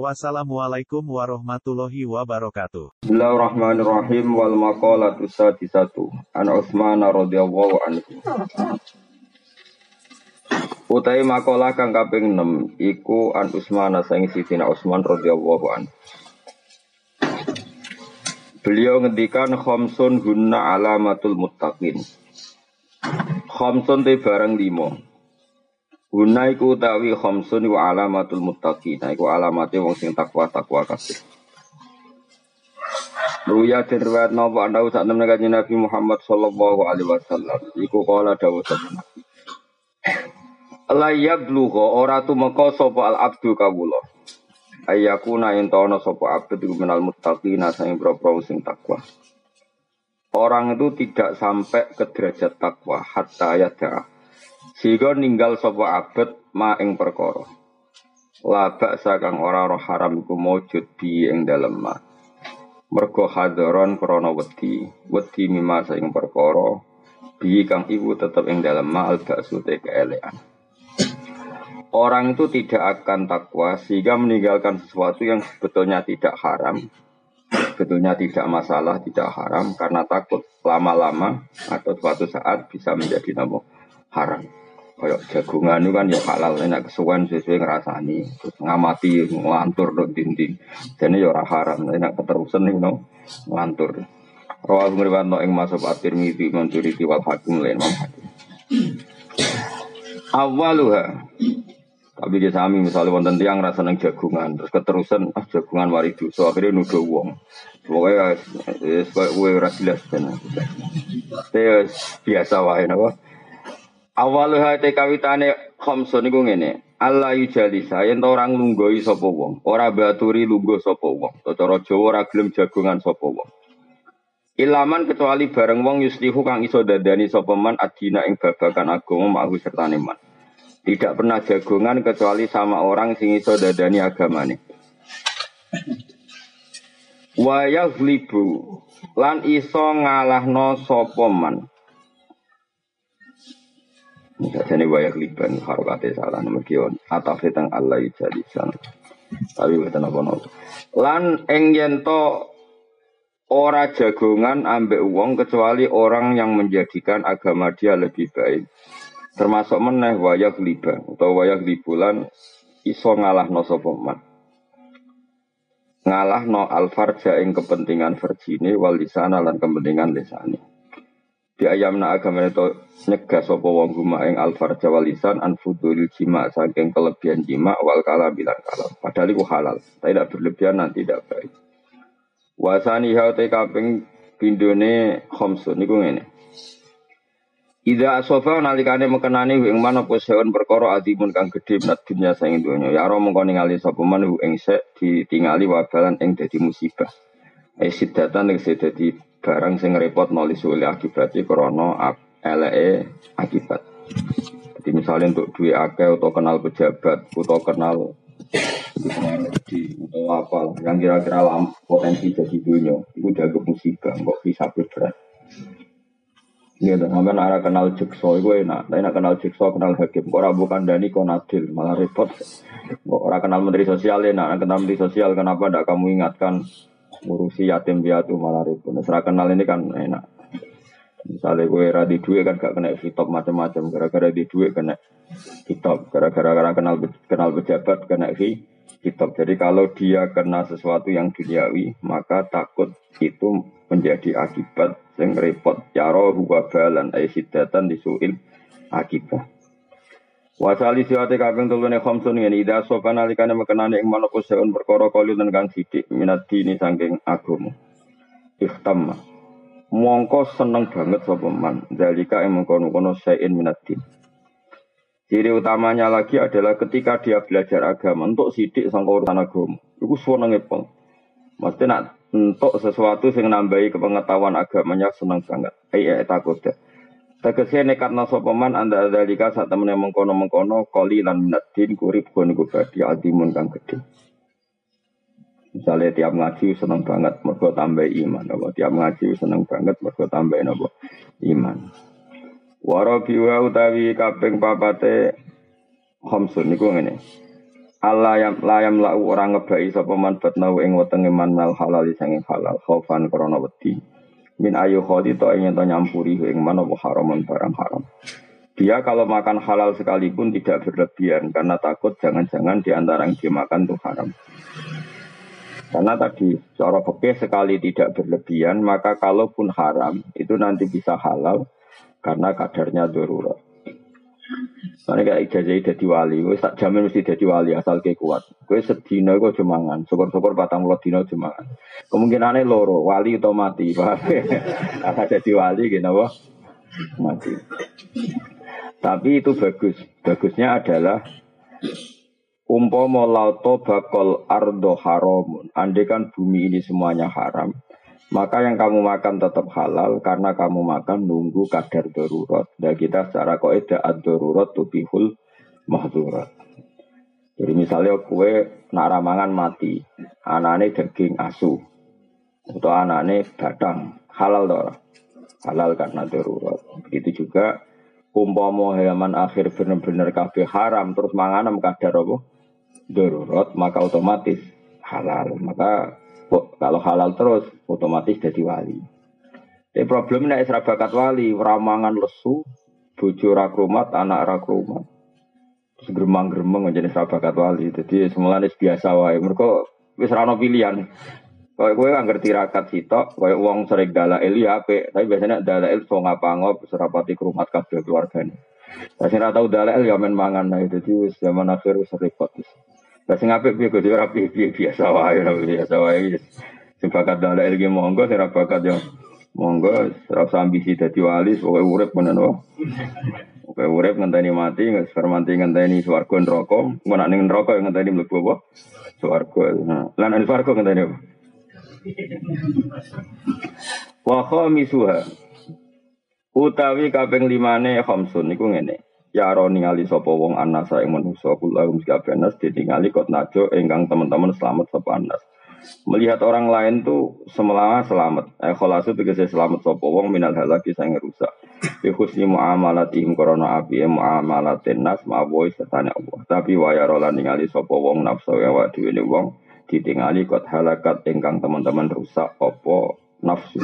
Wassalamualaikum warahmatullahi wabarakatuh. Bismillahirrahmanirrahim. Wal maqalatu sadisatu. An Utsman radhiyallahu anhu. Utai maqalah kang kaping 6 iku an Utsman saing Sayyidina Utsman radhiyallahu anhu. Beliau ngendikan khamsun hunna alamatul muttaqin. Khamsun te barang 5. Guna iku utawi khamsun wa alamatul muttaqin. Iku alamate wong sing takwa kabeh. Ruya terwat nopo ana usak temen kanjeng Nabi Muhammad sallallahu alaihi wasallam. Iku kala dawuh temen. La yablugha ora tumeka sapa al abdu kawula. Ayakuna ento ana sapa abdu iku menal muttaqin saing boro-boro sing takwa. Orang itu tidak sampai ke derajat takwa hatta yada. Sehingga ninggal sapa abad maing perkara. Labak sakang ora roh haram iku mujud di ing dalem ma. Mergo hadaron krana wedi mimasa ing perkara bi kang iku tetep ing dalem ma albak sute keelekan. Orang itu tidak akan takwa sehingga meninggalkan sesuatu yang sebetulnya tidak haram. Sebetulnya tidak masalah, tidak haram karena takut lama-lama atau suatu saat bisa menjadi namo haram. Kayak jagungan itu kan ya halal, enak kesuwen sesuai ngerasani, terus ngamati, ngelantur dok dinding. Jadi ya orang haram, enak keterusan itu no, ngelantur. Rawal meriwayat no ing masuk akhir midi mencuri tiwal hakim lain hakim. Awaluha, tapi dia sami misalnya wonten tiang rasa neng jagungan, terus keterusan jagungan mari dosa akhirnya nuduh wong. Pokoknya sebagai gue rasilah sebenarnya. Saya biasa wae napa. Awal hati kawitane khamsun iku ngene. Allah yujali sayen orang lunggoi sapa wong, ora baturi lungguh sapa wong. Cara Jawa ora gelem jagongan sapa wong. Ilaman kecuali bareng wong yuslihu kang iso dadani sapa man adina ing babakan agama mau sertane man. Tidak pernah jagongan kecuali sama orang sing iso dadani agamane. Wa yaghlibu lan iso ngalahno sapa man. Jadi banyak liban harokatnya salah nomor kion atafnya tentang Allah jadi sana tapi bukan apa-apa lan enggento ora jagongan ambek uang kecuali orang yang menjadikan agama dia lebih baik termasuk meneh wayak liban atau wayak libulan iso ngalahno sopeman ngalahno alfarja ing kepentingan verjine wal lisana lan kepentingan lisane. Di ayamna agama itu nyegah sapa wong gumaing alfarja walisan anfudul jima saking kelebihan jima wal kalam bilan kalam padahal iku halal tidak berlebihan dan tidak baik. Wasani haute kaping pindhone khamsun niku ngene. Idza asofa nalikane mekenani ing manapa seon perkara adimun kang gedhe menat dunya saing donya ya ora mung ningali sapa man ing sek ditingali wabalan ing dadi musibah. Sidatan ing sek dadi barang sing repot nulis oleh akibatnya krono LE akibat. Jadi misalnya untuk duit akeh atau kenal pejabat atau kenal di atau apa yang kira-kira potensi jadi dunia itu udah musibah kok bisa berat. Ya sampean arah kenal jekso iku enak, tapi nek kenal jekso kenal hakim ora bukan dani kon adil malah repot. Ora kenal menteri sosial enak, kenal menteri sosial kenapa ndak kamu ingatkan ngurusi yatim piatu malah repot. Serah kenal ini kan enak. Misalnya gue radi duit kan gak kena hitop macam-macam. Gara-gara di duit kena hitop. Gara-gara kenal pejabat kena hitop. Jadi kalau dia kena sesuatu yang duniawi, maka takut itu menjadi akibat yang repot. Yaro huwabalan aisyidatan disuil akibat. Wasali siwate kaping 3 ne khamsun ngene ida sopan alikane mekenane ing manapa seun perkara kalu ten kang sithik minat dini saking agama. Ikhtam. Mongko seneng banget sapa man zalika ing mengkono-kono sayin minat din. Ciri utamanya lagi adalah ketika dia belajar agama untuk sithik sangka urusan agama. Iku senenge pol. Mesti nak untuk sesuatu yang nambahi kepengetahuan agamanya senang sangat. Iya takut deh. Tegese nekatna sapa man anda dalika sak temene mengkono-mengkono qali lan minadin kurib gonku badi adimun kang gedhe. Misale tiap ngaji seneng banget mergo tambah iman apa tiap ngaji seneng banget mergo tambah apa iman. Warabi wa utawi kaping papate khamsun niku ngene. Alayam layam lau ora ngebai sapa man batnau ing wetenge man mal halal sanging halal khaufan krana wedi. Min ayu khodi to ingin to nyampuri yang mana haraman barang haram. Dia kalau makan halal sekalipun tidak berlebihan karena takut jangan-jangan diantara yang dimakan itu haram. Karena tadi secara fikih sekali tidak berlebihan maka kalaupun haram itu nanti bisa halal karena kadarnya darurat. Soalnya kayak ijazah jadi wali, gue tak jamin mesti jadi wali asal kayak kuat. Gue sedino gue jemangan, syukur-syukur batang mulut dino jemangan. Kemungkinannya loro wali atau mati, pak. Asal jadi wali gini apa? Mati. Tapi itu bagus. Bagusnya adalah umpama lauto bakol ardo haramun. Andai kan bumi ini semuanya haram, maka yang kamu makan tetap halal karena kamu makan nunggu kadar darurat. Dan kita secara kaidah ad-darurat tubihul mahdurat. Jadi misalnya kue nak ramangan mati, anane daging asu atau anane badang halal ora? Halal karena darurat. Begitu juga umpama halaman akhir bener-bener kabeh haram terus manganem kadar apa? Darurat, maka otomatis halal. Maka kalau halal terus, otomatis jadi wali. Tapi problemnya tidak serabakat wali. Ramangan lesu, bojo rakrumat, anak rakrumat. Terus geremang-geremang menjadi serabakat wali. Jadi semuanya biasa wae. Mereka serana pilihan. Kalau gue kan ngerti rakat sitok, kayak uang sering dalail ya ape. Tapi biasanya dalail so ngapa-ngop, serapati kerumat kabel keluarganya. Tapi tidak tahu dalail ya main mangan. Jadi zaman akhir seripot. Pasti ngapik piye ora piye biasa wae sing bakat dalek iki monggo sing ora bakat yo monggo ora ambisi dadi wali pokoke urip menawa pokoke urip ngenteni mati wis fermenti ngenteni swarga neraka menak ning neraka ngenteni mlebu apa swarga lan ning swarga ngenteni apa wa khamisuha utawi kaping 5ne khamsun niku ngene. Ya ora ningali sapa wong anas sae manusa kula mesti abenas ditingali kot najo ingkang teman-teman selamat sapa anas. Melihat orang lain tuh semelawa selamat. Kholasu tegese selamat sapa wong minal halaki sae rusak. Bi husni muamalatihim korona api muamalatin nas mawoi setane Allah. Tapi waya ora ningali sapa wong nafsu awak dhewe wong ditingali kot halakat ingkang teman-teman rusak apa nafsu.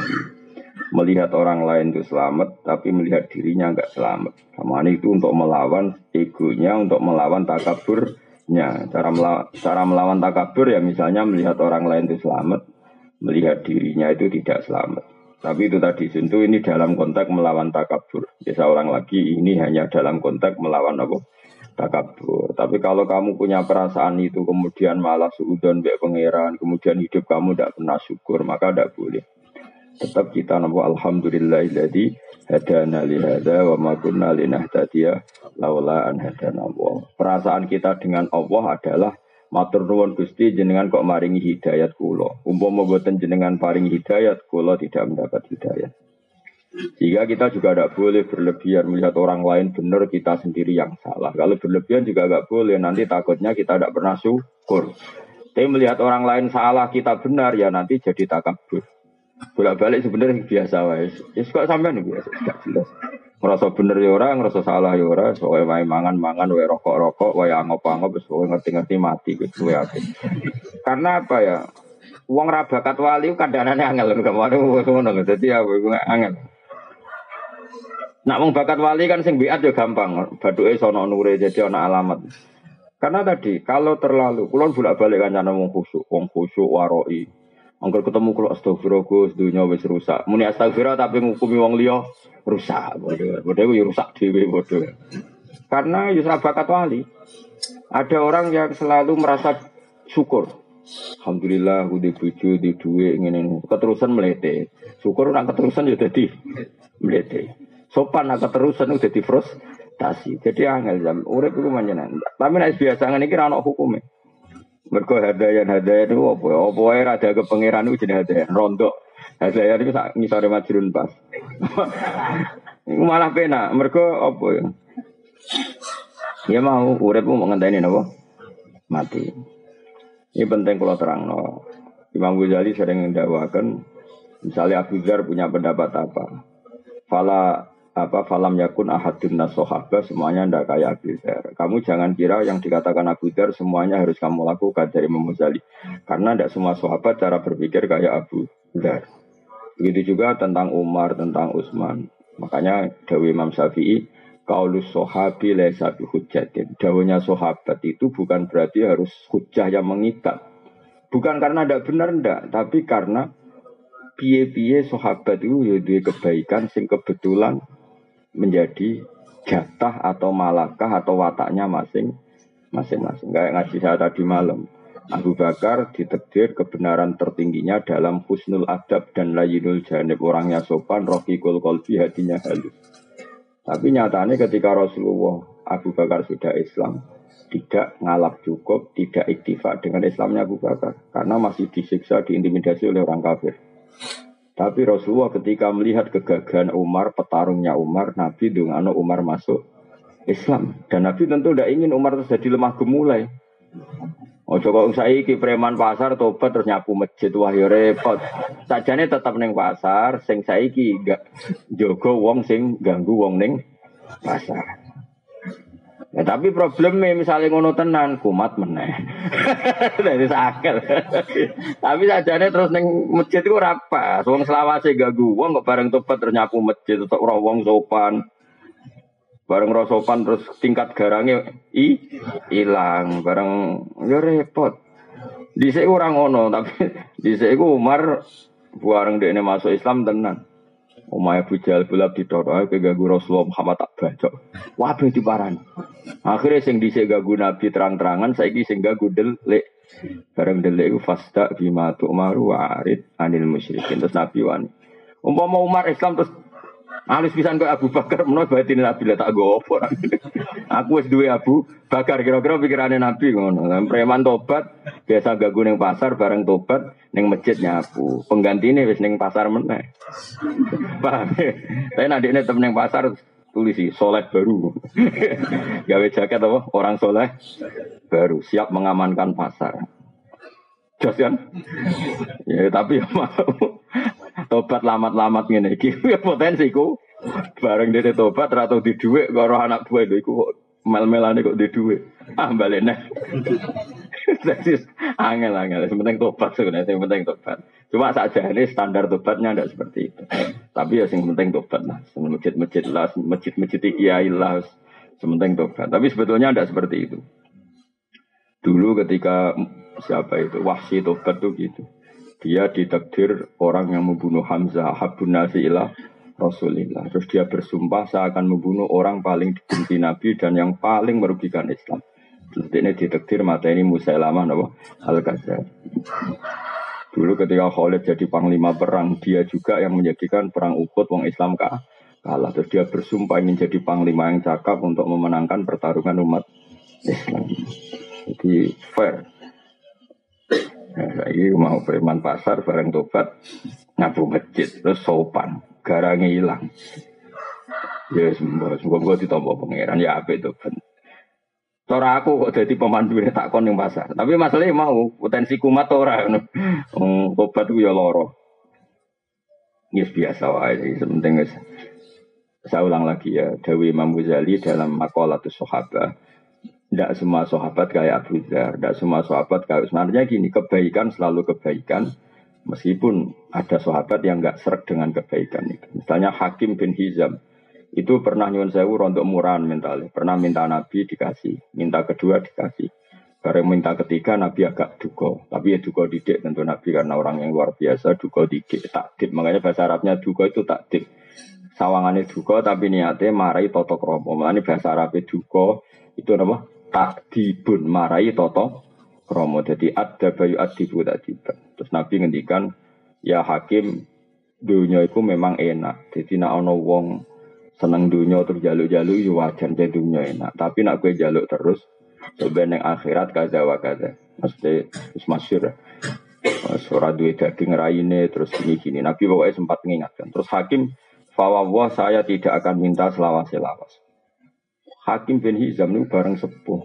Melihat orang lain itu selamat, tapi melihat dirinya enggak selamat. Karena itu untuk melawan egonya, untuk melawan takaburnya. Cara melawan takabur ya misalnya melihat orang lain itu selamat, melihat dirinya itu tidak selamat. Tapi itu tadi sentuh ini dalam konteks melawan takabur. Biasa orang lagi ini hanya dalam konteks melawan apa? Takabur. Tapi kalau kamu punya perasaan itu kemudian malah suudzon mbek pangeran, kemudian hidup kamu tidak pernah syukur, maka tidak boleh. Tetap kita nampu alhamdulillahilladzi hadana li hadza wa ma kunna linahtadiya laula an hadana Allah. Perasaan kita dengan Allah adalah matur nuwun Gusti jenengan kok maringi hidayat kula. Umpama mboten jenengan paring hidayat kula tidak mendapat hidayat. Jika kita juga tidak boleh berlebihan melihat orang lain benar kita sendiri yang salah. Kalau berlebihan juga enggak boleh nanti takutnya kita tidak pernah syukur. Tapi melihat orang lain salah kita benar ya nanti jadi takabur. Bolak-balik sebenarnya biasa wes. Ya suka sampean biasa, enggak jelas. Ngerasa bener ya ora, ngerasa salah ya ora, soe wae mangan-mangan, wae rokok-rokok, wae angop-angop wis kowe ngerti-ngerti mati wis kowe apik. Karena apa ya? Wong ra bakat wali kandhanane angel ngono lho. Dadi aku iku angel. Nak wong bakat wali kan sing biat ya gampang, bathuke sono nure dadi ana alamat. Karena tadi kalau terlalu kula bolak-balik kancane wong khusuk waroi. Angger ketemu kula astagfirullah Gus dunya wis rusak. Muni astagfirullah tapi ngukumi wong liya rusak. Padha iku ya rusak dhewe padha. Karena ya bakat wali. Ada orang yang selalu merasa syukur. Alhamdulillah udah bojo, udah duwe ngene. Keterusan melete. Syukur ora keterusan ya dadi melete. Sopan nek keterusan udah dadi frustasi. Jadi angel jam urip iku menyenang. Tapi nek biasa ngene iki ora ono hukume. Mergo hadayan-hadayan itu apa wae rada ke pangeran itu jenenge hadayan rondo. Hadayan itu sak ngisore majrun pas. Iku malah penak, mergo apa ya? Ya mau urip mung ngenteni napa? Mati. Ini penting kula terangno. Imam Ghazali sering mendakwakan misalnya Abu Dzarr punya pendapat apa? Falam yakun ahadun nasohaba, semuanya tidak kayak Abu Dzarr. Kamu jangan kira yang dikatakan Abu Dzarr semuanya harus kamu lakukan dari Imam Ghazali, karena tidak semua sahabat cara berpikir kayak Abu Dzarr. Begitu juga tentang Umar, tentang Utsman. Makanya Dewi Imam Syafi'i, kaulus sohabi laisa bihujjatin. Dawuhnya sahabat itu bukan berarti harus hujjah yang mengikat. Bukan karena tidak benar tidak, tapi karena piye-piye sahabat itu yaitu kebaikan sing kebetulan menjadi jatah atau malakah atau wataknya masing-masing. Kayak ngaji saya tadi malam, Abu Bakar ditakdir kebenaran tertingginya dalam husnul adab dan layyinul janib, orangnya sopan, raqiqul qalbi, hatinya halus. Tapi nyatanya ketika Rasulullah, Abu Bakar sudah Islam, tidak ngalap cukup, tidak iktifak dengan Islamnya Abu Bakar, karena masih disiksa, diintimidasi oleh orang kafir. Tapi Rasulullah ketika melihat kegagahan Umar, petarungnya Umar, Nabi dungano Umar masuk Islam. Dan Nabi tentu tidak ingin Umar terus jadi lemah gemulai. Ojo kok saiki preman pasar tobat terus nyapu masjid, wah ya repot. Sajane tetap ning pasar, sing saiki gak jogo wong sing ganggu wong ning pasar. Ya, tapi problemnya misalnya ngono tenan kumat meneh. Dari sakal. Tapi sajane terus ning masjid iku ora pas. Wong selawase ganggu wong kok bareng tobat terus nyapu masjid tok ora wong sopan. Bareng ora sopan terus tingkat garange ilang, bareng ya repot. Dhisik ora ngono, tapi dhisik iku Umar bareng dekne masuk Islam tenan. Omah Abu Jahal bulab didorong keganggu Rasulullah Muhammad tak bacok. Waduh diparani. Akhirnya sing dhisik ganggu Nabi terang-terangan saiki sing ganggu delik. Bareng delik iku fasda bima tu'maru wa'rid anil musyrikin. Terus Nabi wani. Umpama Umar Islam terus alus pisan koyo Abu Bakar menawa batine Nabi tak nggo opo. Aku wis duwe Abu Bakar kira-kira pikirane Nabi ngono. Preman tobat biasa ganggu ning pasar bareng tobat neng masjid nyapu, penggantine wis neng pasar meneh. Paham? Tapi adiknya temen neng pasar tulisi soleh baru, gawe jaket apa? Orang soleh baru siap mengamankan pasar. Jos kan? Ya tapi ya mau tobat lamat-lamat ngene iki ya potensiku. Bareng dhewe tobat ra tau diduwek karo anak buah lho iku mel-melane kok diduwek. Ah balene. Tesis angel-angel, penting tobat sebenarnya, yang penting tobat. Cuma sajane standar tobatnya ndak seperti itu. Tapi ya sing penting tobat lah, masjid-masjid lah, masjid-masjid kiai lah, penting tobat. Tapi sebetulnya ndak seperti itu. Dulu ketika siapa itu Wahsy tobat tuh gitu. Dia ditakdir orang yang membunuh Hamzah, habun nasi ila Rasulillah. Terus dia bersumpah saya akan membunuh orang paling dibenci Nabi dan yang paling merugikan Islam. Ini ditakdir mata ini Musailamah Al-Ghazali. Dulu ketika Khalid jadi panglima perang, dia juga yang menjadikan perang Uhud wong Islam kalah. Terus dia bersumpah ingin jadi panglima yang cakap untuk memenangkan pertarungan umat Islam. Jadi fair. Nah, ini mau preman pasar bareng tobat ngapu masjid terus sopan, garange hilang. Ya semoga ditampa pangeran ya apik tobat. Cara aku kok jadi pemandune takon ning pasar. Tapi masalahnya mau potensi kumat ora ngono. Wong obat ku ya lara. Yes biasa wae, penting wis. Saya ulang lagi ya, Dewi Mamuzali dalam Maqalatus Sahabah. Tidak semua sahabat kayak Abu Dzarr, tidak semua sahabat kayak sebenarnya gini, kebaikan selalu kebaikan meskipun ada sahabat yang enggak sreg dengan kebaikan itu. Misalnya Hakim bin Hizam. Itu pernah nyuwun sewu rontok murahan mentalnya. Pernah minta Nabi dikasih, minta kedua dikasih. Bareng minta ketiga Nabi agak duga. Tapi ya duga didik tentu Nabi karena orang yang luar biasa duga didik, takdib. Makanya bahasa Arabnya duga itu takdib. Sawangannya duga tapi niatnya marai toto kromo. Makanya bahasa Arabnya duga itu apa? Takdibun marai toto kromo. Jadi ada bayu adibu takdiban. Terus Nabi ngendikan, ya Hakim, dunia itu memang enak. Jadi nak ono wong seneng dunia terus jaluk-jaluk ya wajar dunia enak. Tapi nak gue jaluk terus, coba neng akhirat kaza wa kaza. Maksudnya, terus masyur ya. Surah duwe daging raine, terus gini-gini. Nabi pokoknya sempat mengingatkan. Terus Hakim, fawawah saya tidak akan minta selawas-selawas. Hakim bin Hizam itu bareng sepuh.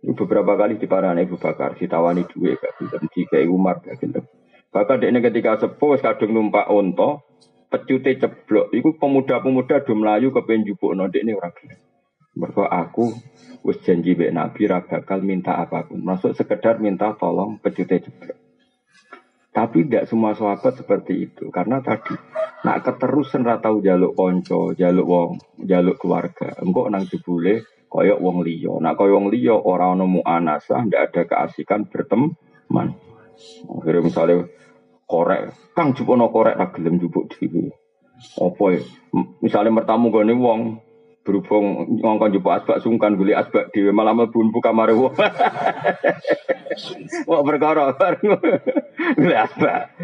Itu beberapa kali diparani Abu Bakar, ditawani duwe gak gelem, dikai Umar gak gelem. Bahkan dekne ketika sepuh kadung numpak unta, pecute ceblok. Iku pemuda-pemuda do mlayu kepen njupukno dekne ora gelem. Mergo aku wis janji mbek Nabi ra bakal minta apapun. Masuk sekedar minta tolong pecute ceblok. Tapi tidak semua sahabat seperti itu. Karena tadi, nak keterusan ra tau jaluk konco, jaluk wong, jaluk keluarga. Engko nang jebule koyok wong liya. Nak koyok wong liya ora ana mu'anasah, ndak ada keasikan berteman. Akhirnya misalnya korek, kang jupono korek ra gelem njupuk dhewe. Apa ya? Misalnya mertamu gone wong berhubung ngongkon njupuk asbak sungkan golek asbak dhewe malah mlebu kamare wong. Wah perkara Gila apa?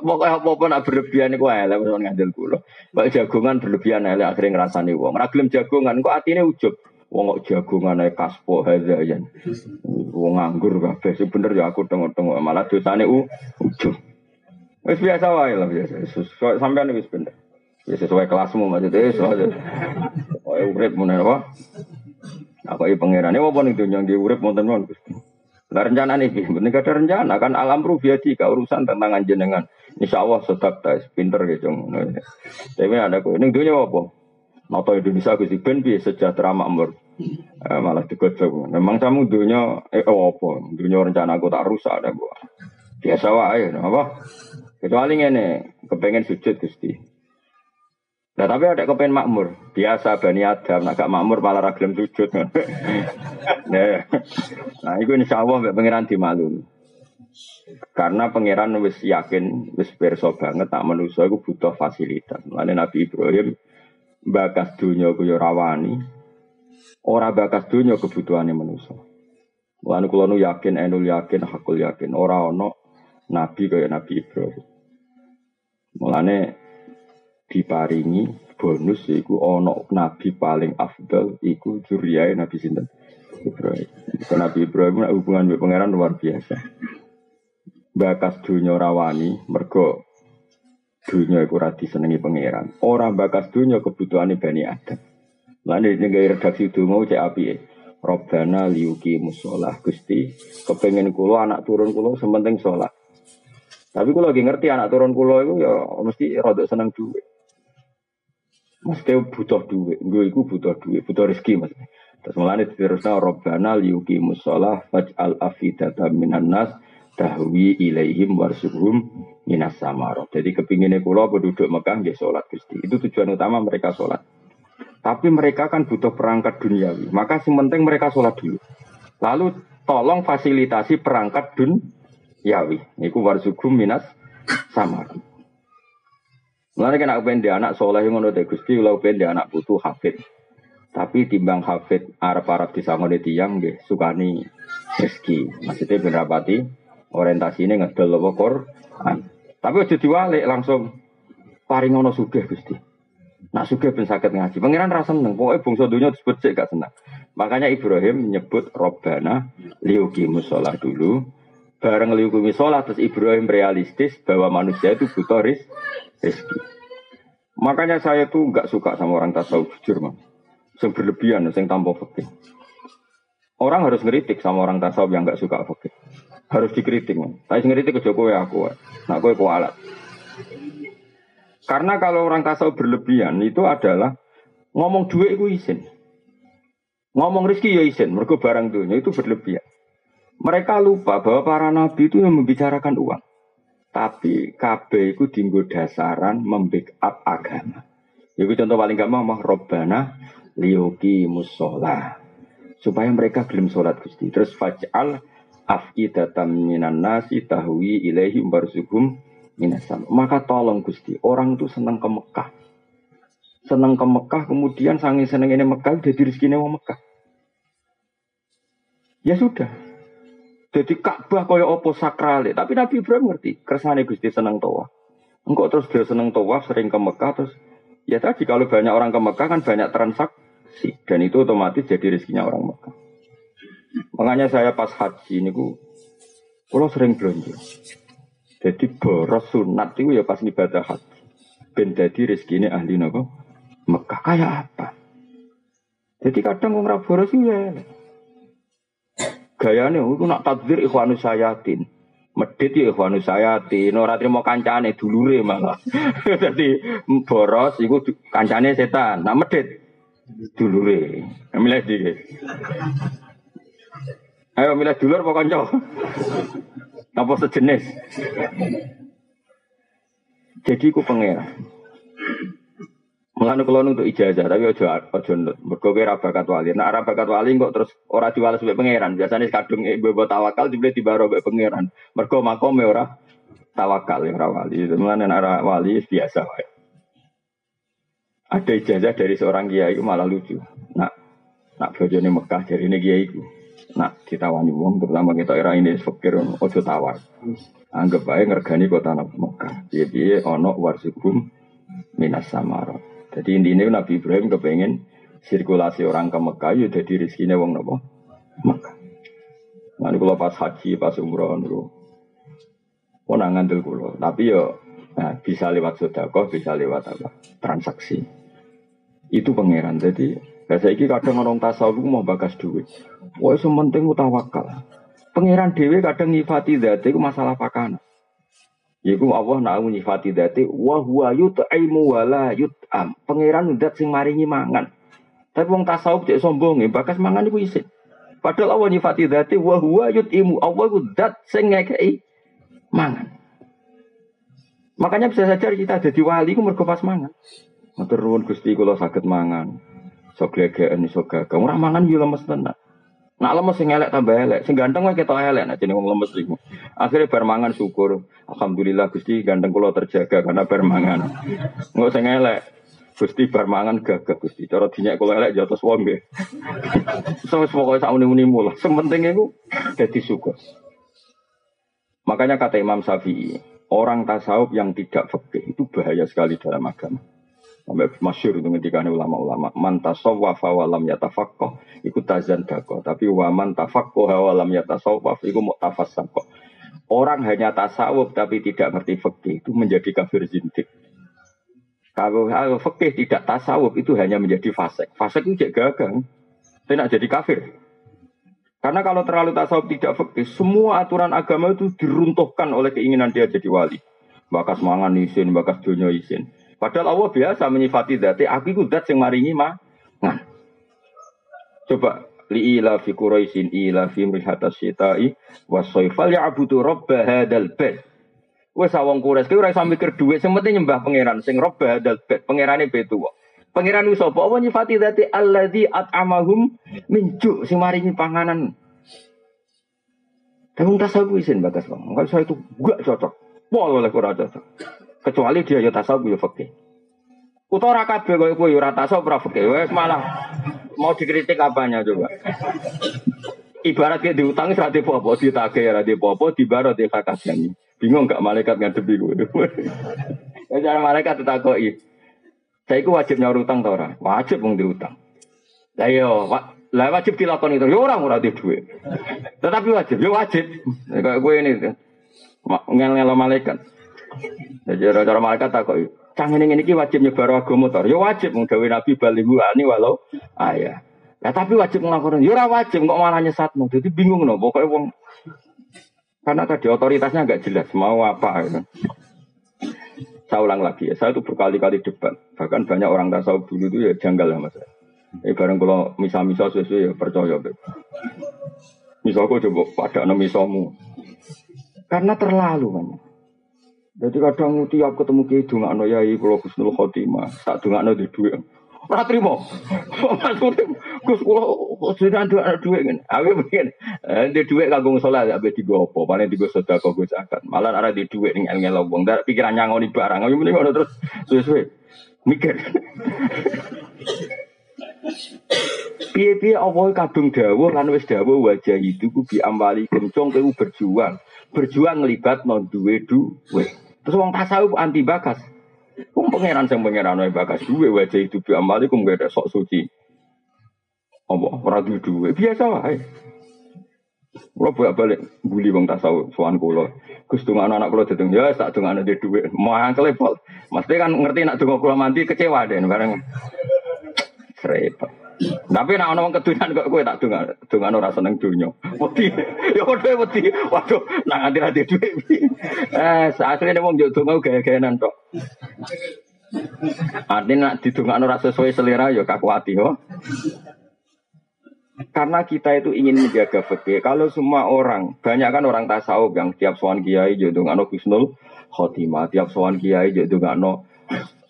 Pokoknya apa-apa nak berlebihan itu elek wis ngandel kula. Pak jagongan berlebihan elek akhire ngrasani wong. Ora gelem jagongan kok atine ujub. Wong kok jagongan ae kaspo hadayan. Wong nganggur kabeh bener ya aku tengok-tengok malah dosane ujub. Wis biasa wae lah biasa. Sampeyan wis bener. Ya sesuai kelasmu maksudnya soalnya. Oh urip meneh wae. Apa iki pangerane apa ning donya nggih urip wonten mon Gusti. Lah rencana niki, menika ada rencana kan alam ruhiyati ka urusan tentang jenengan. Insyaallah sedak ta pinter gitu ngono. Tapi ada kok ning dunyo apa? Nata Indonesia Gusti ben piye sejahtera makmur. Malah digojok. Memang samu dunyo apa? Dunyo rencana aku tak rusak ada kok. Biasa wae apa? Kecuali ngene, kepengin sujud Gusti. Nah tapi ada kepen makmur. Biasa Bani Adam nak gak makmur malah ragilem sujud. Nah itu insyaallah pangeran dimaklumi. Karena pangeran wis yakin wis pirsa banget tak manusa iku butuh fasilitas. Mulane Nabi Ibrahim bakas dunya kuwi ora wani. Ora bakas dunya kebutuhane manusa. Mulane kula nu yakin enul yakin hakul yakin ora ana nabi kaya Nabi Ibrahim. Mulane diparingi bonus iku ana nabi paling afdal iku juriyae Nabi sinten Ibrahim. Karena Nabi Ibrahim nak hubungan mbek pangeran luar biasa. Bakas dunya ora wani mergo dunya iku ora disenengi pangeran. Ora bakas dunya kebutuhane Bani Adam. Lan nek redaksi donga cek apike. Rabbana liyuki musolah Gusti, kepengin kula anak turun kula sementing salat. Tapi kula lagi ngerti anak turun kula iku ya mesti rada seneng duit. Mesti butuh duit, gue itu butuh duit, butuh rezeki mas. Terus mulanya diteruskan Rabbana liyuqimus shalah faj'al afidatan minan nas tahwi ilaihim warzuqhum minas samarah. Jadi kepingine kula penduduk Mekah nggih salat Gusti. Itu tujuan utama mereka salat. Tapi mereka kan butuh perangkat duniawi. Maka sing penting mereka salat dulu. Lalu tolong fasilitasi perangkat duniawi. Niku warzuqhum minas samarah. Mulane kena pende anak saleh ngono te Gusti kula pende anak putu hafid. Tapi timbang hafid arep-arep disangone tiyang nggih sukani rezeki. Maksudnya ben rapati orientasine ngedol apa Quran. Tapi aja diwalik langsung paring ana sugih Gusti. Nak sugih ben saged ngaji. Pangeran ra seneng, pokoke bangsa donya disebut sik gak seneng. Makanya Ibrahim menyebut Rabbana liuqimus shalah dulu. Bareng liuqimus shalah terus Ibrahim realistis bahwa manusia itu butuh rezeki. Makanya saya tuh enggak suka sama orang tasawuf jujur, Mas. Sing berlebihan, sing tanpa fikih. Orang harus ngeritik sama orang tasawuf yang enggak suka fikih. Harus dikritik, Mas. Tapi sing ngritik aja kowe aku. Nah kowe kualat. Karena kalau orang tasawuf berlebihan itu adalah ngomong duit iku izin. Ngomong rezeki ya izin, mergo barang dunia itu berlebihan. Mereka lupa bahwa para nabi itu yang membicarakan uang. Tapi kabeh iku dienggo dasaran membackup agama. Iku contoh paling gampang mah Rabbana liuqimus shalah. Supaya mereka gelem salat Gusti. Terus faj'al afidatan minan nasi tahwi ilaihi warzuqhum minas samaa. Maka tolong Gusti, orang itu seneng ke Mekah. Seneng ke Mekah kemudian sange senengene Mekah dadi rezekine wong Mekah. Ya sudah. Jadi Ka'bah kaya apa sakrale, tapi Nabi Ibrahim ngerti, kersane Gusti seneng tawaf. Engko terus dia seneng tawaf, sering ke Mekah terus ya tadi kalau banyak orang ke Mekah kan banyak transaksi dan itu otomatis jadi rezekinya orang Mekah. Makanya saya pas haji niku Kalau sering belanja. Jadi boros sunat itu ya pas ibadah haji. Ben dadi rezekine ahli napa? Mekah kaya apa? Jadi kadang wong ra boros ya. Gayane iku nak takdir ikhwanus sayatin. Medit ya ikhwanus sayatin, ora trimo kancane dulure malah. Dadi boros iku kancane setan. Nak medit dulure. Milih iki. Ayo milih dulur apa kanca? Apa sejenis? Jadi aku pengen mengandung kalau untuk ijazah, tapi ojo nut. Berkoke rabakat wali. Nah rabakat wali kok terus orang diwales sampai pangeran. Biasanya kadung bebo tawakal dibeli dibaro sampai pangeran. Mergo makome ora tawakal ora wali. Mulane nek wali biasa wae. Ada ijazah dari seorang kiai malah lucu. Nak bojone Mekah jarine kiai iku. Nak ditawani wong terutama kita era ini fakir ojo tawar. Anggap bae ngergani kota Mekah. Piye-piye ana warsikum minas samara. Jadi intine Nabi Ibrahim kepengin sirkulasi orang ke Mekah ya dadi rezekine wong napa? Mekah. Lan kula pas haji, pas umrah niku. Ono ngandel kula, tapi yo nah, bisa lewat sedekah, bisa lewat apa? Transaksi. Itu pangeran. Jadi lah saiki kadang orang tasawuf mau bagas duit. Wah sementing tawakal. Pangeran dhewe kadang nyifati dzat iku masalah pakana. Iku Allah nak nyifati dzat wa huwa yut'imu wa la yut'am. Pangeran ndat sing maringi mangan. Tapi wong tasawuf cek sombonge bagas mangan iku isih. Padahal Allah nyifati dzat wa huwa yut'imu. Allah iku zat sing ngekeki mangan. Makanya bisa saja kita dadi wali iku mergo pas mangan. Matur nuwun Gusti kula saged mangan. Sok legeken iso gagah. Ora mangan yo lemes tenan. Nak lemes sing elek tambah elek, sing ganteng wae ketok elek nek jenenge wong lemes iku. Akhire bar mangan syukur. Alhamdulillah Gusti ganteng kula terjaga karena bar mangan. Engko sing elek Gusti bar mangan gagah Gusti. Cara dinyek kula elek yo atus wong nggih. Wis pokoke sak muni-munimu lah. Sementing iku dadi syukur. Makanya kata Imam Syafi'i, orang tasawuf yang tidak fikih itu bahaya sekali dalam agama. Sampai masyhur itu ketika ulama-ulama man tasawwafa wa lam yatafaqqah iku tazandaqah, tapi wa man tafaqqaha wa lam yatasawwaf iku mutafasaqah. Orang hanya tasawuf tapi tidak ngerti fikih itu menjadi kafir zindik. Kalau fikih tidak tasawuf itu hanya menjadi fasik. Fasik itu jek gagang. Tidak jadi kafir. Karena kalau terlalu tasawuf tidak fikih, semua aturan agama itu diruntuhkan oleh keinginan dia jadi wali. Bakas mangan isin, bakas dunia isin. Padahal Allah biasa menyifati dzat, aku iku dzat sing maringi mangan. Coba li ila fi quraisin ila fi mihatas syita'i wasaifal ya'budu rabb hadzal bait. Wes awang Quraisy ki ora iso mikir dhuwit, sing penting nyembah pangeran sing rabb hadzal bait, pangerane betuwa. Pangeran iku sapa? Allah nyifati dzat allazi at'amahum min ju', sing maringi panganan. Tapi tasawuf isin batas wong. Enggak iso itu gak cocok. Pola oleh ora cocok. Kecuali dia yo tasawuf yo fikih. Utara kabeh koyo kowe yo ora tasawuf ora fikih. Wes malah mau dikritik apanya coba. Ibarat kayak diutang wis ra apa-apa, ditagih ra apa-apa, dibaro dikakasani. Bingung gak malaikat ngadepi kowe. Ya jar malaikat ditakoki. Saiku wajib nyaur utang ta ora? Wajib wong diutang. Lah yo, lah wajib dilakoni to. Yo ora di dhuwit. Tetapi wajib, yo wajib. Kayak kowe ngene. Ngel-ngelo malaikat. Jadi cara malaikat tak kok canggih ini wajib nyebar agama motor. Ya wajib menggawe Nabi balighu ani walau ayah. Ya tapi wajib ngelakuin. Ya ora wajib kok malah nyesatmu. Jadi bingung loh. Pokoknya wong karena tadi otoritasnya nggak jelas mau apa. Gitu. Saya ulang lagi ya. Saya itu berkali-kali debat. Bahkan banyak orang tasawuf dulu itu ya janggal lah mas. Bareng kalau misal-misal sesuai ya percaya. Misal kok coba pada misalmu. Karena terlalu banyak. Jadi kadang tiap ketemu kiai dongakno yai kula husnul khotimah, tak dongakno di dhuwit. Ora trimo. Maksudku Gus kula sedang dongakno dhuwit ngene. Aku pengen di dhuwit kanggo salat ape digo apa, paling digo sedekah go zakat. Malah arah di dhuwit ning ngel-ngel wong, ndak pikiran nyangoni barang. Yo mrene ngono terus suwe-suwe mikir. Piye-piye apa kadung dawuh lan wis dawuh wajah itu ku diambali kencong ku berjuang ngelibat non duwe. Terus wong tasawuf anti bakas. Wong pangeran sing pangerane bakas duwe wajah itu amalikum gak sok suci. Apa ora duwe? Biasa wae. Kulo bolak-balik buli wong tasawuf sowan kulo. Gus dongakno anak kulo dedeng ya sak dongakno dhe dhuwit. Mangkel pol. Mesti kan ngerti nek donga kulo mandi kecewa den bareng. Repot. Tapi nek ana wong kedunan kok kowe tak dongakno ora seneng donya. Wedi. Ya padha wedi. Waduh, nek nganti ra dhuwit. Sakjane wong yo donga gaya-gayanan tok. Artinya nak didongakno ora sesuai selera ya kaku ati ho. Karena kita itu ingin menjaga fikih. Kalau semua orang, banyak kan orang tasawuf yang tiap sowan kiai jodongakno husnul khotimah, tiap sowan kiai jodongakno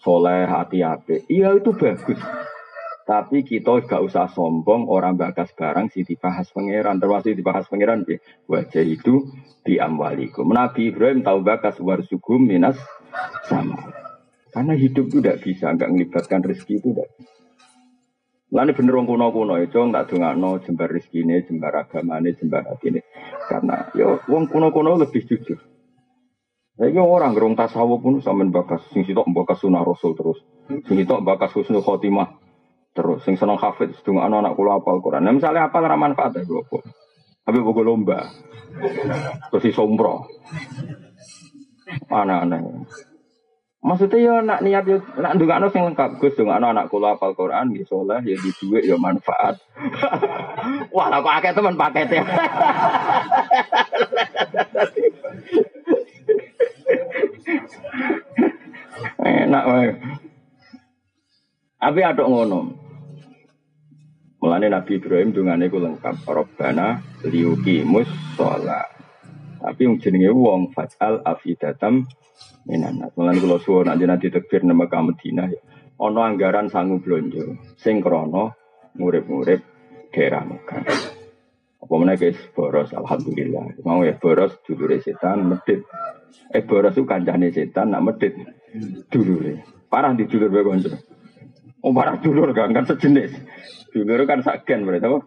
soleh hati-hati. Iya itu bagus. Tapi kita gak usah sombong orang bakas barang si dibahas pangeran, termasuk dibahas pangeran wajah itu diamwalikum. Nabi Ibrahim tahu bakas warsugum minas sama. Karena hidup itu tidak bisa, gak melibatkan rezeki itu tidak bisa. Lani bener wong kuno-kuno itu tak dongakno jembar rezekine, jembar agamane, jembar atine. Karena yo wong kuno-kuno lebih jujur. Saiki orang ngrung tasawuf pun sampean bakas sing sitok mbakas sunah rasul terus. Sing sitok bakas husnul khotimah terus. Sing seneng hafid dongakno anak kula hafal Quran. Nah, misale hafal ra manfaat ya opo. Habis bogo lomba. Terus iso umroh. Ana-ana. Maksudnya ya nak niat ya nak ndongakno sing lengkap Gus ndongakno anak kula hafal Quran nggih saleh ya di dhuwit ya manfaat. Wah lha kok akeh temen pakete. Enak wae. Ape atok ngono. Mulane Nabi Ibrahim dongane ku lengkap Rabbana liyuqimus shalah. Tapi jenenge wong fajal afidatam menan lan kula suwun nek jenengan ditekfir nang Mekah Madinah ya ana anggaran sangu blonjo sing krana ngurip-ngurip daerah Mekah. Apa meneh guys boros alhamdulillah. Mau ya boros dulure setan medhit. Boros ku kancane setan nak medhit dulure. Parah di dulur wae kanca. Oh parah dulur kan sejenis. Dulur kan sakgen berarti apa?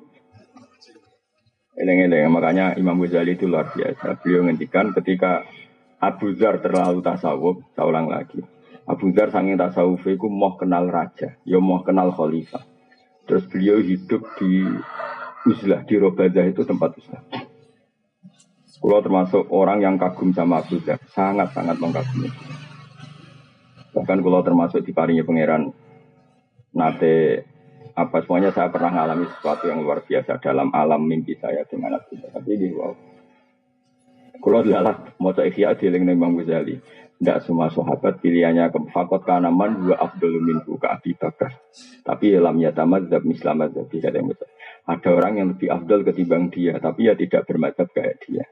Eleng-eleng makanya Imam Ghazali itu luar biasa. Beliau ngendikan ketika Abu Dzarr terlalu tasawuf, saya ulang lagi. Abu Dzarr saking tasawuf iku moh kenal raja, ya moh kenal khalifah. Terus beliau hidup di uzlah, di Robadah itu tempat uzlah. Kulo termasuk orang yang kagum sama Abu Dzarr, sangat-sangat mengagumi. Bahkan kulo termasuk diparingi pangeran nate apa semuanya saya pernah mengalami sesuatu yang luar biasa dalam alam mimpi saya dengan Abu Dzarr. Tapi ini wow. Kalau dilalat, mau cek ikhya di lingkungan Imam Ghazali. Tidak semua sahabat pilihannya ke fakot kanaman dua Abdul Minhu ke Abi Bakar. Tapi dalam nyatamat tidak mislamat lebih ada orang yang lebih Abdul ketimbang dia, tapi ya tidak bermadzhab kayak dia.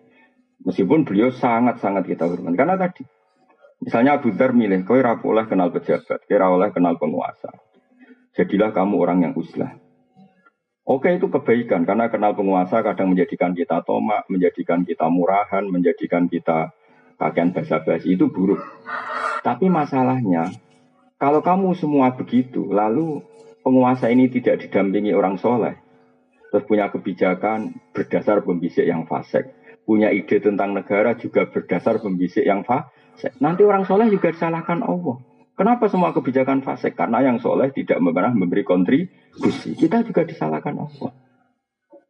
Meskipun beliau sangat-sangat kita hormati. Karena tadi, misalnya Abu Dzarr milih, kau ora oleh kenal pejabat, kau ora oleh kenal penguasa. Jadilah kamu orang yang uzlah. Oke itu kebaikan karena kenal penguasa kadang menjadikan kita tomak, menjadikan kita murahan, menjadikan kita kakean basa-basi itu buruk. Tapi masalahnya kalau kamu semua begitu lalu penguasa ini tidak didampingi orang soleh, terus punya kebijakan berdasar pembisik yang fasik, punya ide tentang negara juga berdasar pembisik yang fasik. Nanti orang soleh juga disalahkan Allah. Kenapa semua kebijakan fasik? Karena yang soleh tidak pernah memberi kontribusi. Kita juga disalahkan Allah.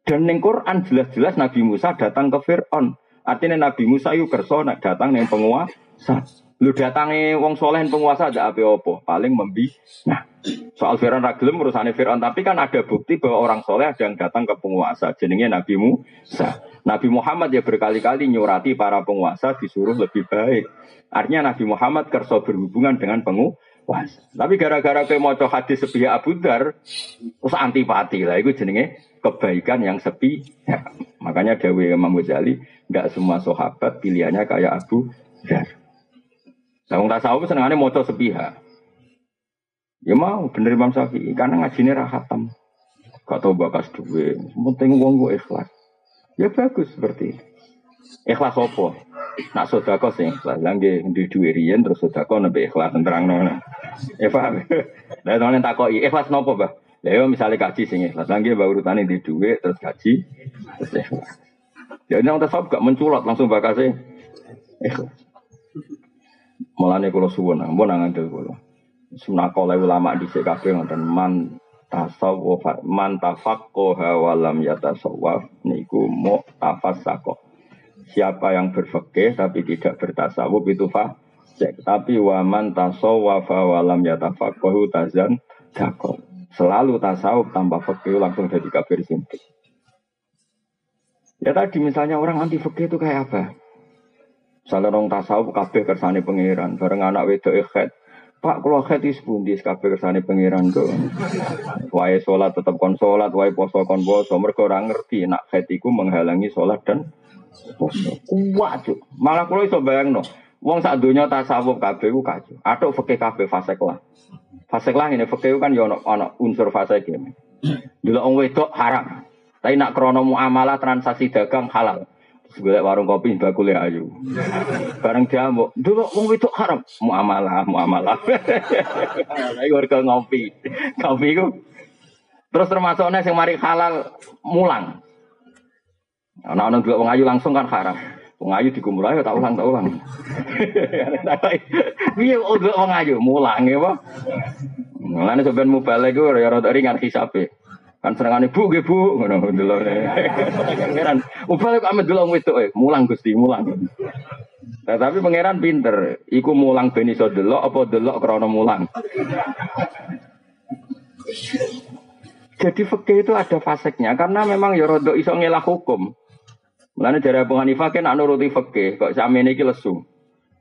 Dan di Quran jelas-jelas Nabi Musa datang ke Firaun. Artinya Nabi Musa itu kerso datang ke penguasa. Lu datangnya wong soleh penguasa ada apa-apa. Paling membina. Soal Firaun raglem urusannya Firaun. Tapi kan ada bukti bahwa orang soleh ada yang datang ke penguasa. Jenenge Nabi Musa. Nabi Muhammad ya berkali-kali nyurati para penguasa disuruh lebih baik. Artinya Nabi Muhammad kerso berhubungan dengan penguasa. Tapi gara-gara kowe maca hadis sepihak Abu Dzarr, terus antipati lah. Itu jenenge kebaikan yang sepi. Ya, makanya Dewi Mamuzali, tidak semua sahabat pilihannya kayak Abu Dzarr. Nah, wong tasawuf senengane maca sepihak. Ya mau bener Imam Syafi'i, karena ngajine ra khatam. Gak tau bakas duwe, penting wong kok ikhlas. Ya bagus seperti itu. Ikhlas apa? Nak sedekah sing ikhlas, lan nggih duwe riyen terus sedekah nembe ikhlas nerangno. Ya paham. Lah nang takoki ikhlas napa, Mbah? Lah yo misale gaji sing ikhlas, lan nggih urutane di dhuwit terus gaji terus ikhlas. Ya nek ora sop gak menculot langsung bakase ikhlas. Mulane kula suwun, ampun nang ngandel kula. Sunah kala ulama dhisik kabeh ngoten man tasawuf man tafaqqaha wa lam yatasawwaf niku mu'tafasaqo. Siapa yang berfikih tapi tidak bertasawuf itu fasik. Tapi wa man tasawwafa wa lam yatafaqqahu tazan dakol. Selalu tasawuf tanpa fikih langsung jadi kafir sindik. Ya tadi misalnya orang anti fikih itu kayak apa? Misalnya orang tasawuf kabeh kersane pangeran, bareng anak wedoke khat. Pak kalau khat wis pundi kabeh kersane pangeran kok. Wae salat tetep kon salat, wae poso kon poso. Mergo ora ngerti nek khat iku menghalangi salat dan poso. Kuwat yo. Malah kula iso bayangno, wong sak donya tasawuf kabeh ku kacau. Atuk fikih kabeh fasik lah. Fasik lah ngene fikih kan yo ana unsur fasik iki. Delok wong wedok haram. Tapi nak krono muamalah transaksi dagang halal. Sebelak warung kopi bakule ayu. Bareng diamuk. Delok wong wedok haram muamalah. Ayo warga ngopi. Kopi ku. Terus termasukne sing mari halal mulang. Ana delok wong ayu langsung kan haram. Wong ayu digumrah ya tak ulang. Piye wong ayu mulang ya apa? Mulane sampean mubalek ku ya rada ringan hisabe. Kan senengane bu ngono ndelone. Pangeran ubale kok ame delok wetoke, mulang Gusti, mulang. Tapi pangeran pinter, iku mulang ben iso delok apa delok krana mulang. Jadi fikih itu ada faseknya karena memang ya rodok iso ngelah hukum. Mulane jare Abu Hanifah kan nuruti fikih, kok samene iki lesu.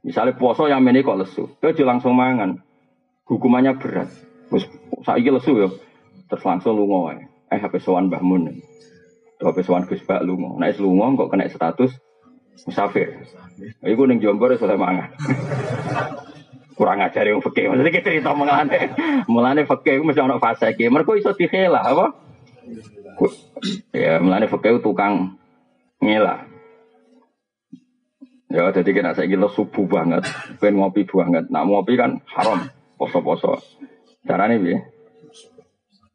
Misale puasa samene kok lesu, terus langsung mangan. Hukumannya berat. Wis saiki lesu ya. Terus langsung lunga wae. HP sowan Mbah Mun. HP sowan Gus Baha lunga. Nek lunga kok kena status musafir. Iku ning Jombor wis oleh mangan. Kurang ajare wong fikih. Maksudnya iki cerita mengenai mulane fikih mesti ana fase iki. Mergo iso dikhelah apa? Ya mulane fikih tukang ngelah. Ya dadi kena saiki lesu banget, ben ngopi banget. Nek ngopi kan haram, poso-poso. Carane piye?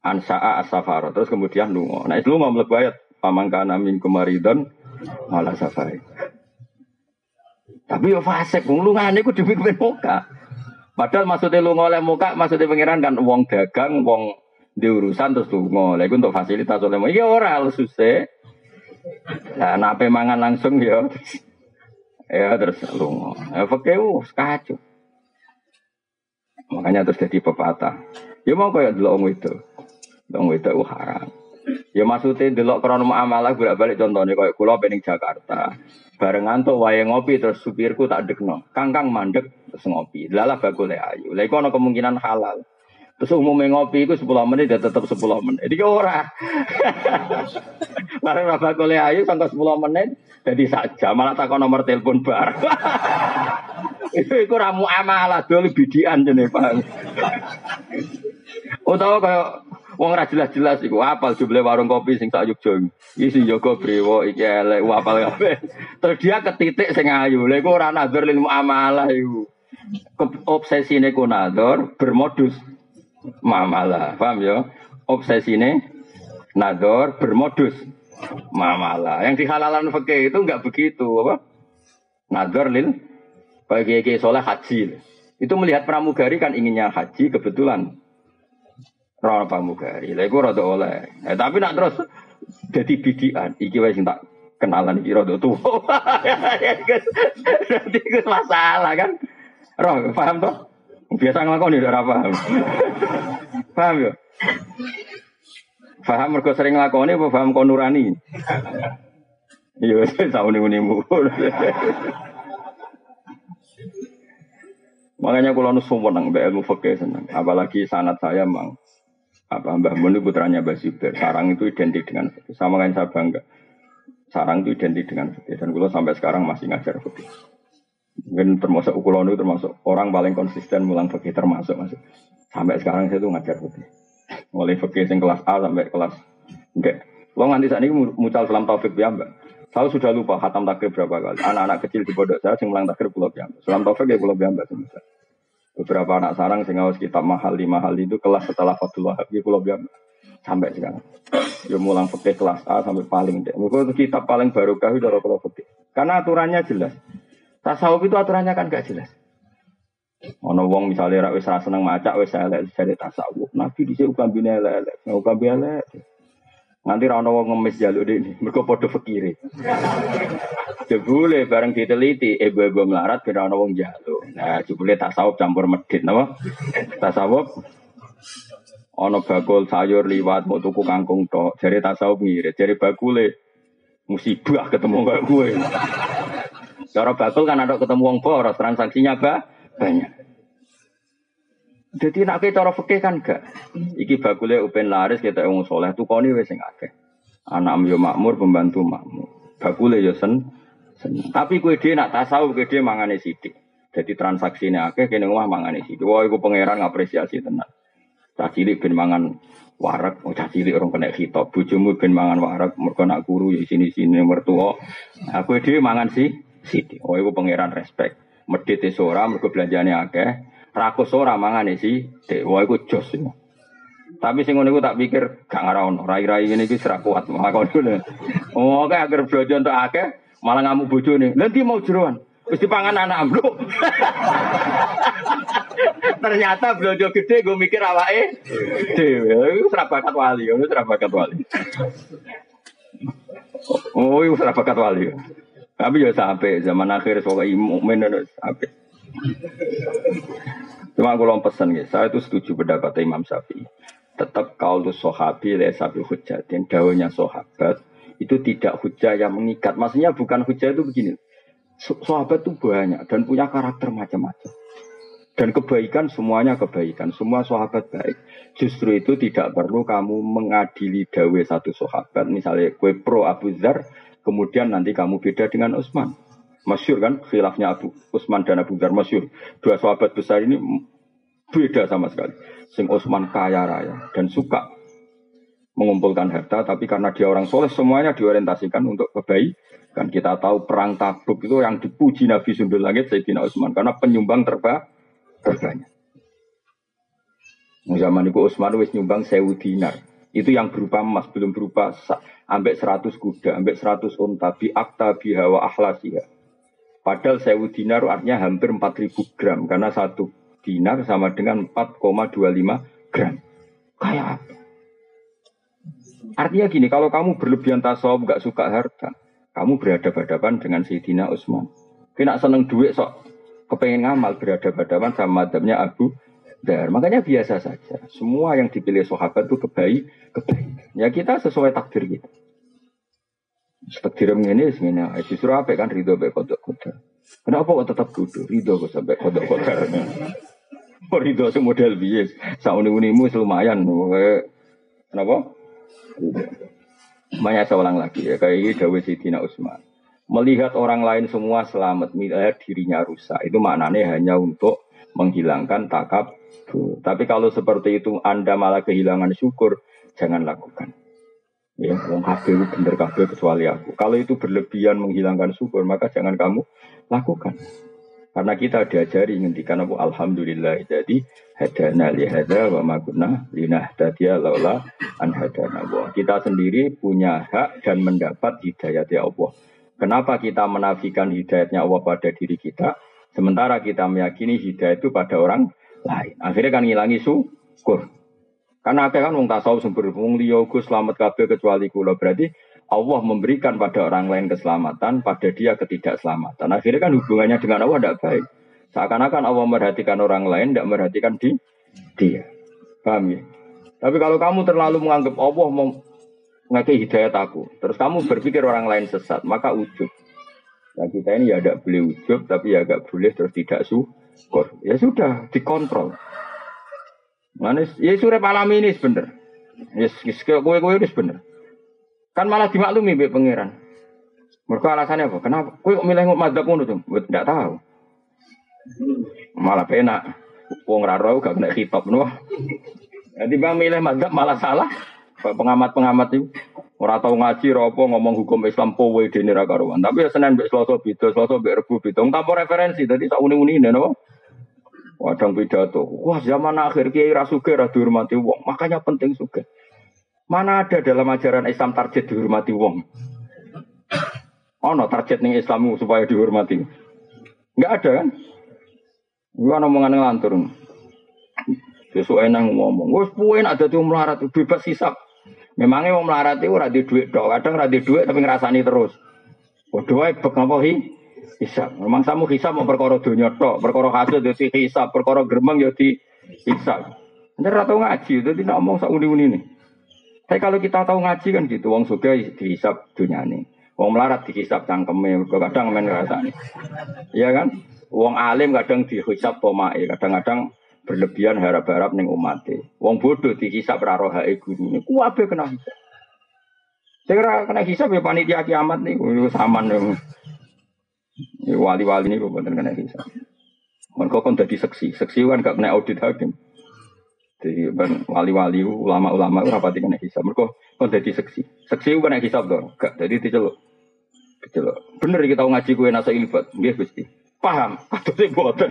Ansa'a as-safar terus kemudian lunga. Nah itu lunga mlebu ayat pamangkana min kumaridon malah safari. Tapi yo fasik wong lungane kudu dipikir muka. Padahal maksudnya lunga oleh muka maksudnya pengiran kan wong dagang, wong diurusan terus lunga. Lah iku untuk fasilitas oleh muka. Iki ora susah. Lah nape mangan langsung yo. Ya terus lunga. Ya fakih kacau. Makanya terus jadi pepatah. Ya mau kaya delok wong itu. Wong wedok ku haram. Ya maksude delok krana muamalah bolak-balik contone koyo kula ning Jakarta. Bareng ngantuk wae ngopi terus supirku tak dekno. Kangkang mandek terus ngopi. Lalah bakule ayu. Lah iku ana kemungkinan halal. Terus umume ngopi iku 10 menit ya tetep 10 menit. Iki ora. Bareng bakule ayu sangko 10 menit dadi sak jam malah tak nomor telepon bar. Iku ora muamalah dol bidian jenenge Pak. Utawa kaya wong ra jelas-jelas iku apal jumlah warung kopi sing sak Yogya. Iki sing jaga brewo iki elek apal kabeh. Terus dia ketitik sing ayu. Lha iku ora nazar lil muamalah iku. Obsesine ku nazar bermodus muamalah. Paham ya? Obsesine nazar bermodus muamalah. Yang dihalalan fikih itu enggak begitu apa? Nazar lil bagi kiai soleh haji. Itu melihat pramugari kan inginnya haji kebetulan. Ora pramugari, lha iku rada oleh. Tapi nak terus dadi bidian, iki wae sing tak kenalan iki rada tuwa. Dadi iku masalah kan. Roh, paham toh? Biasa nglakoni ora paham. Paham yo. Paham mergo sering nglakoni apa paham kon nurani. Yo saune-unemu. Makanya kalau nusum menang, BLU fakih senang. Apalagi sanad saya mang, apa Mbah Mun putranya Mbah Zubair. Sarang itu identik dengan fakih. Sama kan saya bangga. Sarang itu identik dengan fakih. Dan kalau sampai sekarang masih ngajar fakih. Mungkin termasuk ukulan itu termasuk orang paling konsisten mulang fakih termasuk masih. Sampai sekarang saya tuh ngajar fakih. Mulai fakih yang kelas A sampai kelas D. Lo nganti saat ini mucal salam taufik ya Mbak. Saya sudah lupa khatam takbir berapa kali. Anak-anak kecil di pondok saya sing mulang takbir kula piyambak. Salam taufik ya kula piyambak semisal. Beberapa anak sarang sing ngawas kitab mahal lima hal itu kelas setelah Fadlul Wahab ya kula piyambak. Sampai sekarang. Ya mulang fikih kelas A sampai paling ndek. Muga kitab paling barokah itu kula fikih. Karena aturannya jelas. Tasawuf itu aturannya kan enggak jelas. Ono wong misale ra wis ra seneng maca wis elek jare tasawuf. Nabi dhisik ukambine elek-elek. Ukambine elek. Nanti ra ono wong ngemis jaluk dene, mergo padha fakire. Jebule bareng diteliti, ibu-ibu melarat ben ono wong jaluk. Nah, jebule tasawuf campur medhit napa? Tasawuf ono bakul sayur liwat mau tuku kangkung tok. Jare tasawuf ngirit, jare bakule musibah ketemu karo kowe. Cara bakul kan ada ketemu wong boros, transaksinya banyak. Jadi nak cara fikih kan gak. Iki bakule upen laris kita wong saleh tukoni wis sing akeh. Anak yo makmur, pembantu makmur. Bakule yo seneng. Tapi kowe dhewe nak tasawuf kowe dhewe mangane sithik. Dadi transaksine akeh kene omah mangane sithik. Wah iku pangeran ngapresiasi tenan. Cah cilik ben mangan warak, cah cilik orang kena khitab. Bojomu ben mangan warak mergo nak guru yo sini-sini mertua. Aku dhewe mangan sithik. Wah iku pangeran respek. Medhit sora mergo belanjane akeh. Rakus ora mangane sithik, wae iku jos. Tapi sing ngene iku tak pikir gak ngarono, rai-rai ngene iki serak kuat makon ngono. Oh, kok agar bojo entuk akeh malah ngamuk bojone. Lha ndi mau jeroan? Wis dipangan anak ambluk. Ternyata bojo gede gue mikir awake dhewe. Wis ra bakat wali, wis ra bakat wali. Oh, wis ra bakat wali. Tapi yo sampe zaman akhir sok mukmin sampe. Cuma aku lompat pesan guys, saya itu setuju pendapat Imam Syafi'i. Tetap kaulus sahabi lesabil hujjah, dan daunnya sahabat itu tidak hujjah yang mengikat. Maksudnya bukan hujjah itu begini. Sahabat itu banyak dan punya karakter macam-macam. Dan kebaikan semuanya kebaikan, semua sahabat baik. Justru itu tidak perlu kamu mengadili dawe satu sahabat. Misalnya kue pro Abu Dzarr, kemudian nanti kamu beda dengan Utsman. Masyur kan, khilafnya Abu Utsman dan Abu Dzarr masyur. Dua sahabat besar ini beda sama sekali. Sing Utsman kaya raya dan suka mengumpulkan harta, tapi karena dia orang soleh semuanya diorientasikan untuk kebaikan. Kita tahu perang Tabuk itu yang dipuji Nabi Sundul Langit Sayyidina Utsman karena penyumbang terbanyak. Zaman itu Utsman wis nyumbang 1000 dinar. Itu yang berupa emas, belum berupa ambek 100 kuda, ambek 100 unta, bi akta bi hawa akhlasiha. Padahal 1000 dinar artinya hampir 4000 gram. Karena 1 dinar sama dengan 4,25 gram. Kayak apa? Artinya gini, kalau kamu berlebihan tasawuf, gak suka harta, kamu berhadapan-hadapan dengan Sayyidina Utsman. Kena seneng duit sok, kepengen ngamal, berhadapan-hadapan sama madhabnya Abu Dzarr. Makanya biasa saja. Semua yang dipilih sahabat itu kebaik. Ya kita sesuai takdir kita. Setelah ini sebenarnya, justru apa kan ridho sampai kodok-kodok. Kenapa kok tetap kudu ridho sampai kodok-kodok? Ridho semodel bias, sauni-unimu lumayan. Kenapa? Banyak saya ulang lagi ya, kayak Dawe Sayyidina Utsman. Melihat orang lain semua selamat, melihat dirinya rusak. Itu maknanya hanya untuk menghilangkan takabur. Tapi kalau seperti itu Anda malah kehilangan syukur, jangan lakukan. Ya, wong kabeh bener kabeh kecuali aku. Kalau itu berlebihan menghilangkan syukur, maka jangan kamu lakukan. Karena kita diajari ngendikan apa alhamdulillah jadi hadana li hadza wa ma kunna linahtadiya laula an hadana Allah. Kita sendiri punya hak dan mendapat hidayah dari Allah. Kenapa kita menafikan hidayahnya Allah pada diri kita sementara kita meyakini hidayah itu pada orang lain? Akhirnya kan ngilangi syukur. Karena akeh kan wong tasawuf sing berfungsi liya Gus slamet kabeh kecuali kula, berarti Allah memberikan pada orang lain keselamatan, pada dia ketidakselamatan. Akhirnya kan hubungannya dengan Allah tidak baik. Seakan-akan Allah merhatikan orang lain, tidak merhatikan dia. Paham ya? Tapi kalau kamu terlalu menganggap Allah mengasih hidayat aku, terus kamu berpikir orang lain sesat, maka ujub. Nah kita ini ya tidak boleh ujub, tapi ya tidak boleh terus tidak syukur. Ya sudah, dikontrol. Manis, ya surep alami ini bener. Yes, kowe wis bener. Kan malah dimaklumi mbek pangeran. Mergo alasannya apa? Kenapa kowe kok milih mazhab ngono to? Ndak tahu. Malah penak. Wong ra ora gak kena khitab ngono. Dadi bang milih mazhab malah salah. Pengamat-pengamat itu ora tau ngaji ora apa ngomong hukum Islam kowe dene ra karuan. Tapi ya Senin mbek Selasa beda, Selasa mbek Rebo beda. Tanpa referensi dadi sak uni-unine napa? Wadang pidato. Wah zaman akhir kiai ra sugih ra dihormati wong. Makanya penting sugih. Mana ada dalam ajaran Islam target dihormati wong? Ono target ning Islammu supaya dihormati. Enggak ada kan? Gua ngomongan ngelantur. Sesuk enang ngomong. Wis puwen ada tuh melarat bebas hisab. Memangnya wong melarat iku ora di dhuwit tok. Kadang ora di dhuwit tapi ngrasani terus. Padha wae bek apa hisab. Memang samu hisab mau perkara donya tok, perkara hasud yo si hisab, perkara gremeng yo di hisab. Nek ora tau ngaji dadi nek omong sak uni-uni ne. Tapi kalau kita tahu ngaji kan gitu, wong sugih dihisab dunyane. Wong melarat dihisab cangkeme, kadang men ngrasani. Iya kan? Wong alim kadang dihisab tomae, kadang-kadang berlebihan harap-harap ning umate. Wong bodoh dihisab ra rohae gurune. Kuwabe kena hisab. Saya kira kena hisab ya panitia kiamat niku saman yo. Ya wali-wali niku mboten kena hisab. Mergo kon dadi seksi. Seksi kan gak kena audit hakim. Jadi wali-wali ulama-ulama ora pati kena hisab. Mergo kon dadi seksi. Seksi ku kena hisab to. Gak dadi diceluk. Diceluk. Bener iki tau ngaji kowe nasa ilbat. Nggih Gusti. Paham, katose boten.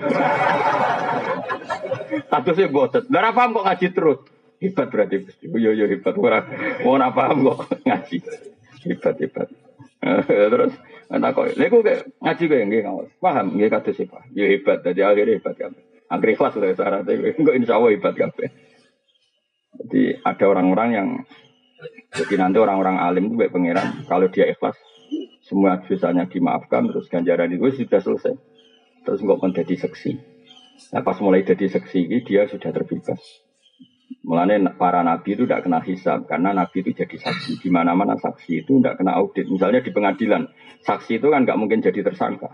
Katose boten. Ora paham kok ngaji terus. Hebat berarti Gusti. Yo hebat ora. Wong ora paham kok ngaji. Hebat. Terus ana kok. Lha kok ngaji kowe nggih kawas. Paham nggih katose paham. Yo hebat dadi akhire hebat kabeh. Anggere ikhlas lho syaratnya kok insyaallah hebat kabeh. Jadi ada orang-orang yang jadi nanti orang-orang alim itu baik pengeran kalau dia ikhlas. Semua dosanya dimaafkan terus ganjaran itu sudah selesai. Terus nggak akan jadi seksi. Nah pas mulai jadi seksi ini dia sudah terbebas. Mulanya para nabi itu tidak kena hisab karena nabi itu jadi saksi. Di mana-mana saksi itu tidak kena audit. Misalnya di pengadilan saksi itu kan nggak mungkin jadi tersangka.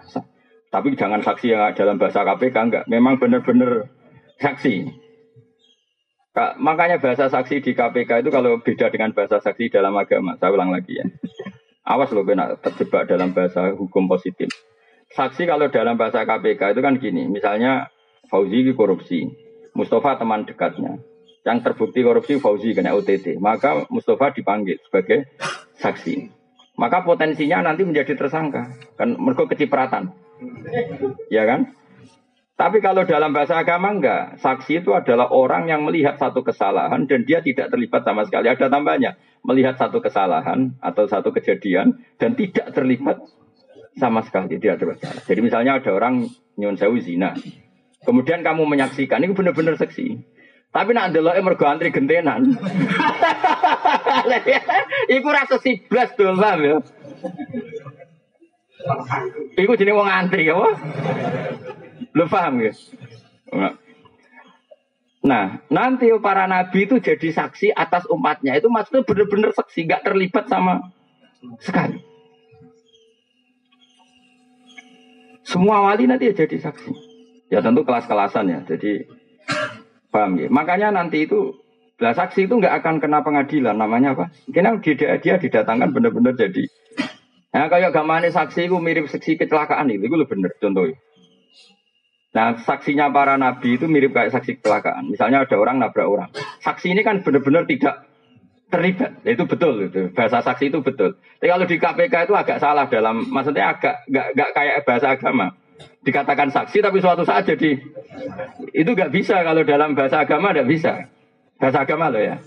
Tapi jangan saksi yang dalam bahasa KPK nggak. Memang benar-benar saksi. Makanya bahasa saksi di KPK itu kalau beda dengan bahasa saksi dalam agama. Saya ulang lagi ya. Awas loh benar terjebak dalam bahasa hukum positif. Saksi kalau dalam bahasa KPK itu kan gini, misalnya Fauzi korupsi, Mustafa teman dekatnya, yang terbukti korupsi Fauzi kena OTT, maka Mustafa dipanggil sebagai saksi. Maka potensinya nanti menjadi tersangka, kan mergo kecipratan, ya kan? Tapi kalau dalam bahasa agama enggak, saksi itu adalah orang yang melihat satu kesalahan dan dia tidak terlibat sama sekali. Ada tambahnya, melihat satu kesalahan atau satu kejadian dan tidak terlibat sama sekali, tidak bersalah. Jadi misalnya ada orang nyuwun sewu zina. Kemudian kamu menyaksikan, ini benar-benar seksi. Tapi nak ndeloke mergo antri gentenan. Iku rasa siblas dol paham ya. Iku jenenge wong antri apa? Lu paham guys. Nah, nanti para nabi itu jadi saksi atas umatnya. Itu maksudnya benar-benar saksi, enggak terlibat sama sekali. Semua wali nanti jadi saksi. Ya tentu kelas-kelasan ya. Jadi paham ya. Makanya nanti itu saksi itu enggak akan kena pengadilan namanya apa? Karena dia didatangkan benar-benar jadi. Nah, kayak gamane saksi itu mirip saksi kecelakaan itu lu bener contohnya. Nah, saksinya para nabi itu mirip kayak saksi kecelakaan. Misalnya ada orang nabrak orang. Saksi ini kan benar-benar tidak terlibat. Itu betul itu. Bahasa saksi itu betul. Tapi kalau di KPK itu agak salah dalam maksudnya agak enggak kayak bahasa agama. Dikatakan saksi tapi suatu saat jadi itu enggak bisa kalau dalam bahasa agama enggak bisa. Bahasa agama loh ya.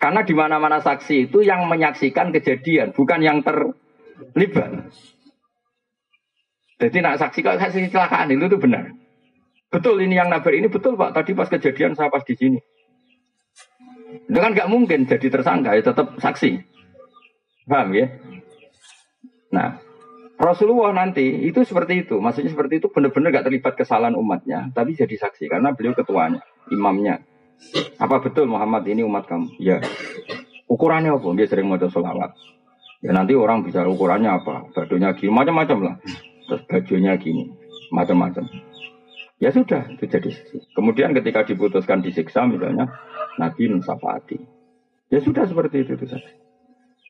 Karena di mana-mana saksi itu yang menyaksikan kejadian, bukan yang terlibat. Jadi nak saksi kalau saksi kecelakaan itu benar. Betul ini yang nabrak ini betul Pak. Tadi pas kejadian saya pas di sini. Itu kan nggak mungkin jadi tersangka ya tetap saksi. Paham ya? Nah Rasulullah nanti itu seperti itu. Maksudnya seperti itu benar-benar nggak terlibat kesalahan umatnya, tapi jadi saksi karena beliau ketuanya, imamnya. Apa betul Muhammad ini umat kamu? Ya. Ukurannya apa? Dia sering maca selawat. Ya nanti orang bisa ukurannya apa? Badannya gini, macam-macam lah. Terus bajunya gini, macam-macam. Ya sudah, itu jadi saksi. Kemudian ketika diputuskan disiksa misalnya, Nabi mensafaati. Ya sudah seperti itu saja.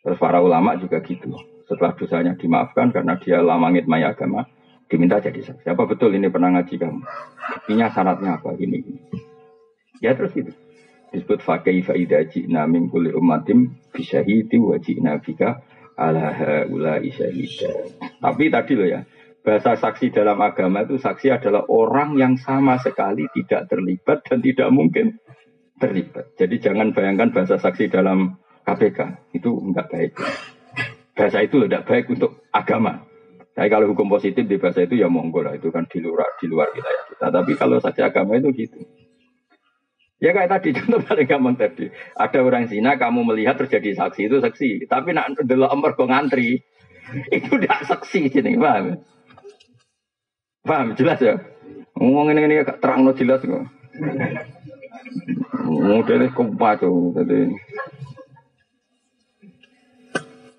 Terus para ulama juga gitu. Setelah dosanya dimaafkan karena dia lama ngidmai agama, diminta jadi saksi. Apa betul ini pernah ngaji kamu? Artinya syaratnya apa? Gini. Ya terus itu disebut fakaifa idza ji'na min kulli ummatin bi syahidi wa ji'na bika ala haula'i syahida. Tapi tadi loh ya, bahasa saksi dalam agama itu saksi adalah orang yang sama sekali tidak terlibat dan tidak mungkin terlibat. Jadi jangan bayangkan bahasa saksi dalam KPK, itu enggak baik. Bahasa itu loh, enggak baik untuk agama. Nah, kalau hukum positif di bahasa itu ya monggo lah, itu kan di luar wilayah kita. Tapi kalau saja agama itu gitu. Ya kayak tadi, contoh paling gampang tadi. Ada orang zina, kamu melihat terjadi saksi, itu saksi. Tapi nak delok mergo ngantri, itu tidak saksi jenenge, paham? Paham jelas ya? Ngomong ngene-ngene gak terangno jelas kok. Modele kompak tuh tadi.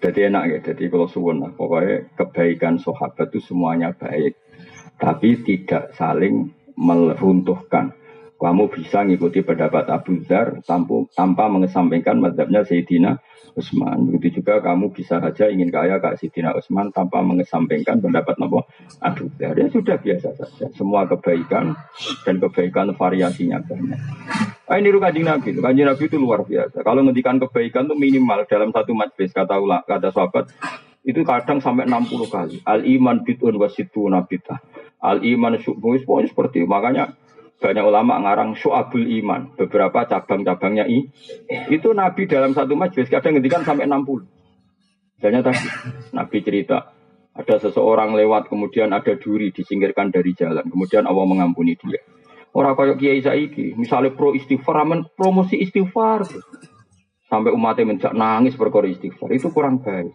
Jadi enak ya, jadi kalau suwun lah. Pokoknya kebaikan sahabat itu semuanya baik. Tapi tidak saling meruntuhkan. Kamu bisa mengikuti pendapat Abu Dzarr tanpa mengesampingkan mazhabnya Sayyidina Utsman. Begitu juga kamu bisa saja ingin kaya kayak Sayyidina Utsman tanpa mengesampingkan pendapat Abu Dzarr. Ya sudah biasa saja. Semua kebaikan dan kebaikan variasinya banyak. Ah, ini Kanjeng Nabi. Kanjeng Nabi itu luar biasa. Kalau ngendikan kebaikan itu minimal dalam satu majlis kata sahabat itu kadang sampai 60 kali. Al iman bid'un wa situna bid'ah. Al iman syu'bun seperti itu. Makanya banyak ulama ngarang syu'abul iman, beberapa cabang-cabangnya itu Nabi dalam satu majlis kadang ngendikan sampai 60. Misalnya tadi Nabi cerita ada seseorang lewat kemudian ada duri disingkirkan dari jalan, kemudian Allah mengampuni dia. Orang kayak kiai saiki, misalnya pro istighfar, promosi istighfar sampai umatnya menjak nangis perkara istighfar, itu kurang baik.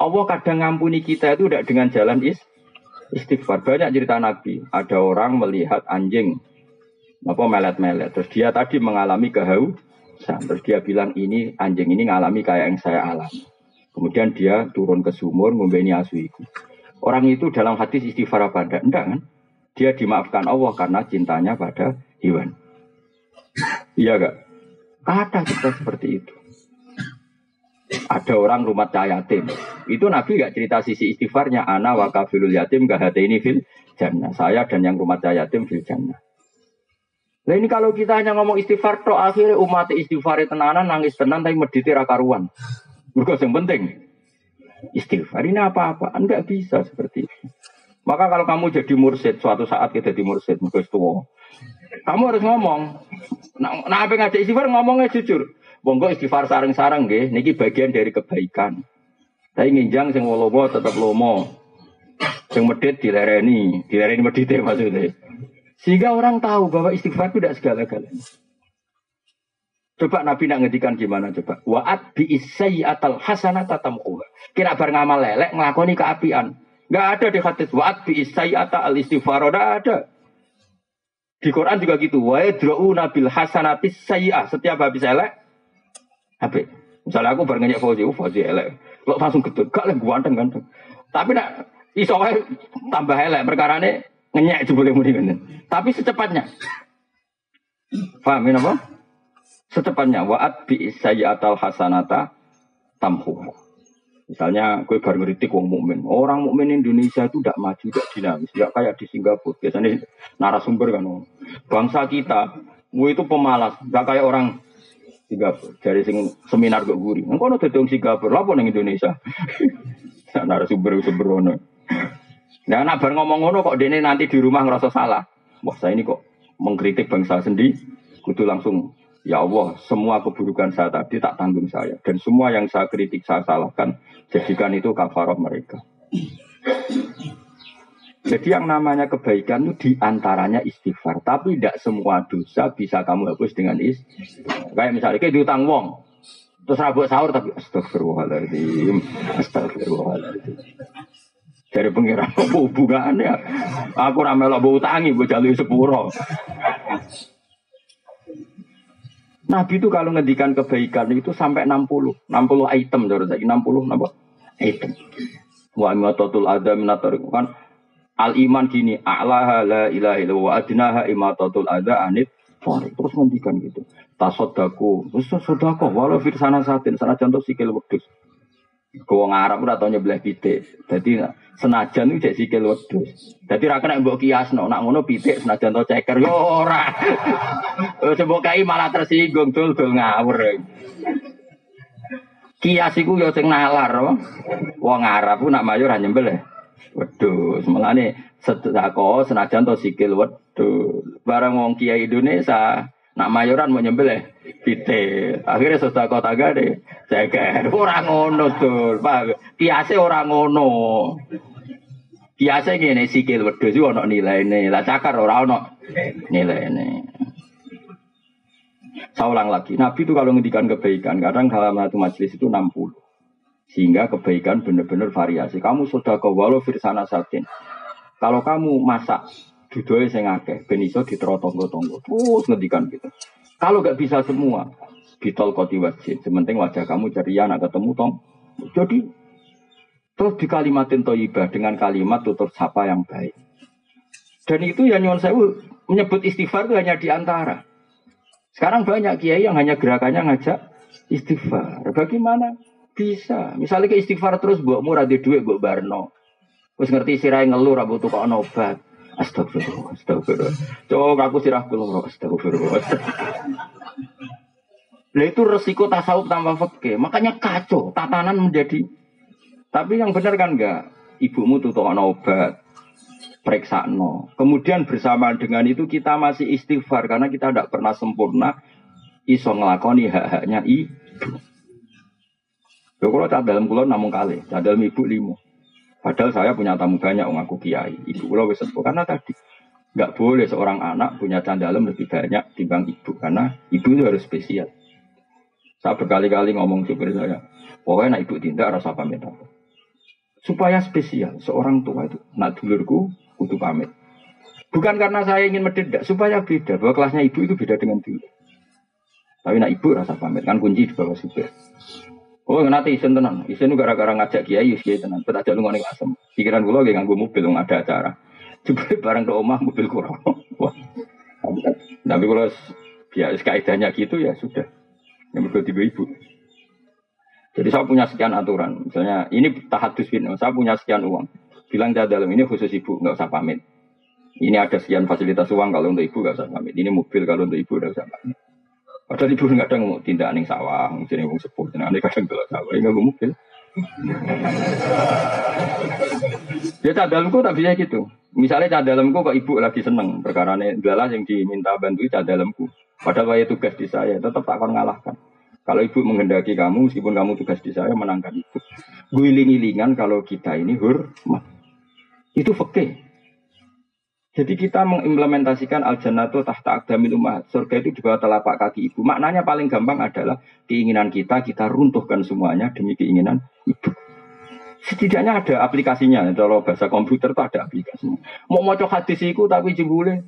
Allah kadang ngampuni kita itu tidak dengan jalan istighfar. Banyak cerita Nabi, ada orang melihat anjing apa melet-melet, terus dia tadi mengalami kehausan, terus dia bilang ini anjing ini ngalami kayak yang saya alami, kemudian dia turun ke sumur ngombeni asu iku. Orang itu dalam hadis istighfar apa enggak kan? Dia dimaafkan Allah karena cintanya pada hewan. Iya enggak? Ada cerita seperti itu. Ada orang rumah yatim. Itu Nabi enggak cerita sisi istighfarnya. Ana wa kafilul yatim kahataini fil jannah. Saya dan yang rumah yatim fil jannah. Nah ini kalau kita hanya ngomong istighfar tok akhirnya umat istighfare tenanan nangis tenan tapi medite ra karuan. Mergo sing penting istighfar ini apa-apa. Enggak bisa seperti itu. Maka kalau kamu jadi mursyid suatu saat kita jadi mursyid mergo tuwa. Kamu harus ngomong. Nah ape ngajak istighfar ngomongnya jujur. Monggo istighfar sareng-sareng nggih, niki bagian dari kebaikan. Tapi nginjang sing lomo tetap lomo. Sing medhit dilereni medhite maksudnya. Sehingga orang tahu bahwa istighfar itu tidak segala-galanya. Coba Nabi nak ngendikan gimana coba? Wa'at bi sayyi'atal hasanata tamquha. Kira bar ngamal lelek nglakoni keapian. Enggak ada di hadis wa'at bi sayyi'ata al istighfar, enggak ada. Di Quran juga gitu. Wa yadra'una bil hasanatis sayyi'ah. Setiap habis elek HP. Misalnya aku bareng nyek Fauzi elek. Kok langsung gedeg, gak lek ganteng-ganteng. Tapi nak iso wae tambah elek perkarane ngenyek jebule muni ngene. Tapi secepatnya. Paham napa? Secepatnya wa'at bi sayyi'atal hasanata tamhuha. Misalnya kowe bar ngritik wong mukmin. Orang mukmin Indonesia itu tidak maju, tidak dinamis, tidak kayak di Singapura. Biasanya narasumber kan. Bangsa kita itu pemalas, enggak kayak orang Singapura, dari seminar ke Guri. Engkau ada di Singapura, apa di Indonesia? Tidak ada sumber-sumber. Nah, anak bar ngomong-ngomong kok dene nanti di rumah ngerasa salah. Wah, saya ini kok mengkritik bangsa sendiri. Kudu langsung, ya Allah, semua keburukan saya tadi tak tanggung saya. Dan semua yang saya kritik, saya salahkan, jadikan itu kafarah mereka. Jadi yang namanya kebaikan itu diantaranya istighfar. Tapi tidak semua dosa bisa kamu hapus dengan istighfar. Kayak misalnya, kayak diutang wong. Terus rabuk sahur tapi astagfirullahaladzim. Astagfirullahaladzim. Dari pengiran, apa hubungannya? Aku ramelok bawa utangi, bawa jalui sepuro. Nabi itu kalau ngendikan kebaikan itu sampai 60. 60 item. 60 apa? Item. Wa amatatul adam minatariku kan. Al-iman gini, a'laha la ilaha illallah wa adnaha imatatul adza anit farid. Terus ngendikan gitu. Tasodaku, sedekah walau fir sanasatin, sana contoh sikil wedhus. Wong Arab ora tau nyebleh pitik. Dadi senajan iku jek sikil wedhus. Dadi ra kena mbok kiasno, nak ngono pitik senajan to ceker yo ora. Wis mbok kai malah tersinggung dul ngawur. Kias iku yo sing nalar. Wong Arab ku nak mayu ra nyembelih. Waduh, semalane sedekah senajan to sikil wedhus. Barang wong kiai Indonesia Nak mayoran mau nyembelih pitik. Akhirnya sedekah tagade. Ceker orang ngono tur. Pak, kiase orang ngono. Kiase ngene sikil wedhus iku ana nilaine. Lah cakar ora ana nilaine. Saya ulang lagi. Nabi itu kalau ngendikan kebaikan, kadang dalam satu majelis itu 60. Sehingga kebaikan benar-benar variasi. Kamu sedekah walau firsana satin. Kalau kamu masak dudoe sing akeh ben iso diterotonggo-tonggo. Terus ngendikan gitu. Kalau enggak bisa semua, bitol qoti wajib. Sementing wajah kamu ceria nak ketemu tong. Jadi terus dikalimatin thayyibah dengan kalimat tutur sapa yang baik. Dan itu yang nyuwun sewu menyebut istighfar itu hanya di antara. Sekarang banyak kiai yang hanya gerakannya ngajak istighfar. Bagaimana? Bisa. Misalnya ke istighfar terus mbokmu ra duwe mbok barno. Wis ngerti sirahe ngelur ra butuh kok ono obat. Astagfirullah, astagfirullah. Cok aku sirah kulur, astagfirullah. Nah itu resiko tasawuf tambah fakih. Makanya kacau, tatanan menjadi. Tapi yang benar kan enggak. Ibumu tutokno obat, periksakno. Kemudian bersamaan dengan itu kita masih istighfar. Karena kita tidak pernah sempurna. Iso ngelakoni hak-haknya ibu. Ya kalau tak dalam kulon namung kali, tak dalam ibu limo. Padahal saya punya tamu banyak yang aku kiai. Ibu kula wis sepuh karena tadi enggak boleh seorang anak punya candalem lebih banyak timbang ibu karena ibu itu harus spesial. Saya berkali-kali ngomong supir saya, pokoknya nak ibu tindak rasa pamit aku. Supaya spesial seorang tua itu nak dulurku kudu pamit. Bukan karena saya ingin mendedak, supaya beda bahwa kelasnya ibu itu beda dengan dulur. Tapi nak ibu rasa pamit kan kunci di bawah supir. Oh, nanti isen tenan. Isen itu gara-gara ngajak kiai, kiai tenan. Tidak ada lu ngono asem. Pikiran gue lagi nganggo mobil, nggak ada acara. Coba bareng ke omah mobil kurang. Wah. Tapi kalau ya kaidahnya gitu ya sudah. Yang berarti ibu. Jadi saya punya sekian aturan. Misalnya ini tahadus bin, saya punya sekian uang. Bilang dia dalam ini khusus ibu, nggak usah pamit. Ini ada sekian fasilitas uang kalau untuk ibu nggak usah pamit. Ini mobil kalau untuk ibu nggak usah pamit. Padahal ibu kadang mau tindak ning sawah, jenenge wong sepuh, jenenge kadang delok sawah, enggak mungkin. Ya cadalemku tak bisa gitu. Misalnya cadalemku kok ibu lagi seneng perkarane dalah yang diminta bantu cadalemku. Padahal wae tugas di saya, tetap tak kon ngalahkan. Kalau ibu menghendaki kamu, meskipun kamu tugas di saya menangkan ibu. Guling-gilingan kalau kita ini hormat. Itu fikih. Jadi kita mengimplementasikan al-jannatu tahta aqdamil ummahat. Surga itu di bawah telapak kaki ibu. Maknanya paling gampang adalah keinginan kita runtuhkan semuanya demi keinginan ibu. Setidaknya ada aplikasinya. Kalau bahasa komputer itu ada aplikasinya. Mau mocok hadis itu tapi jebule.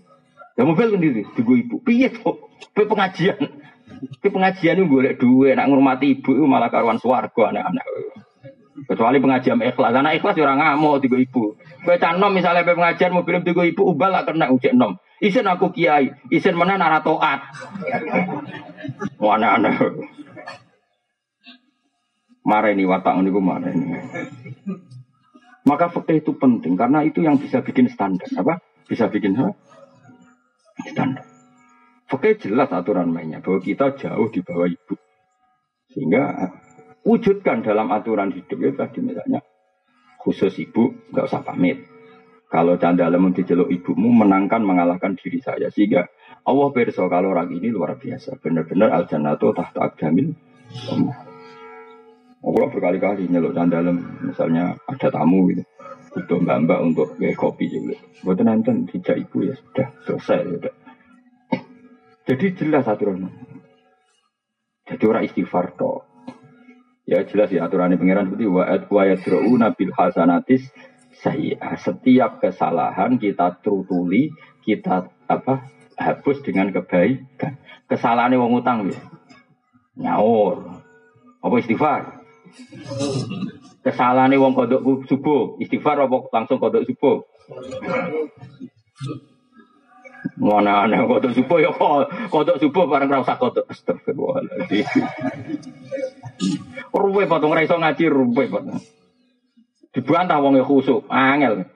Ya mobil sendiri, juga ibu. Piye kok? Pe pengajian. Pe pengajian itu golek duit, nak ngurmati ibu itu malah karuan swarga anak-anak. Kecuali pengajian ikhlas, anak ikhlas orang ngamuk tiga ibu. Kue canom misalnya pengajian mobil tiga ibu ubal lah kena ucap nom. Isen aku kiai, isen mana naratoat. Anak-anak marah ini watak ini marah ini. Maka fikih itu penting karena itu yang bisa bikin standar apa? Bisa bikin apa? Standar. Fikih jelas aturan mainnya bahwa kita jauh di bawah ibu sehingga wujudkan dalam aturan hidup itu tadi misalnya khusus ibu nggak usah pamit. Kalau candalem diceluk ibumu menangkan mengalahkan diri saya sehingga Allah pirsa kalau orang ini luar biasa benar-benar al-jannatu tahta aqdamil ummahat. Aku berkali-kali nyeluk candalem misalnya ada tamu gitu butuh mbak-mbak untuk kopi gitu. Mboten nenten dijak ibu ya sudah selesai gitu. Jadi jelas aturan. Jadi orang istighfar toh. Ya jelas ya aturannya pengiran seperti wa yadrauna bil hasanatis sayyi'ah. Setiap kesalahan kita tertuli, kita apa? Hapus dengan kebaikan. Kesalahannya wong utang ya. Nyaur. Apa istighfar? Kesalahannya wong kodok subuh, istighfar apa langsung kodok subuh? Mana ana kodok subuh ya kodok subuh bareng ra usah kodok. Astagfirullahaladzim. Ruwe patung ra iso ngaji ruwe patung. Dibantah wong e khusuk, angel.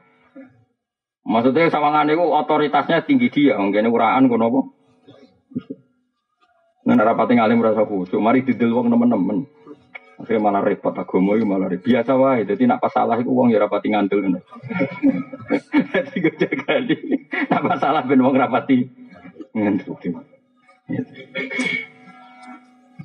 Maksudnya sawangane iku otoritasnya tinggi dia, wong kene uraan kono apa? Nek ora pati ngalim ora khusuk, mari didel wong nemen-nemen. Akhire malah repot agama iki malah biasa wae. Dadi nek pasalah iku wong ya ora pati ngandel ngono. Dadi gojek kali. Nek pasalah ben wong ora pati ngandel.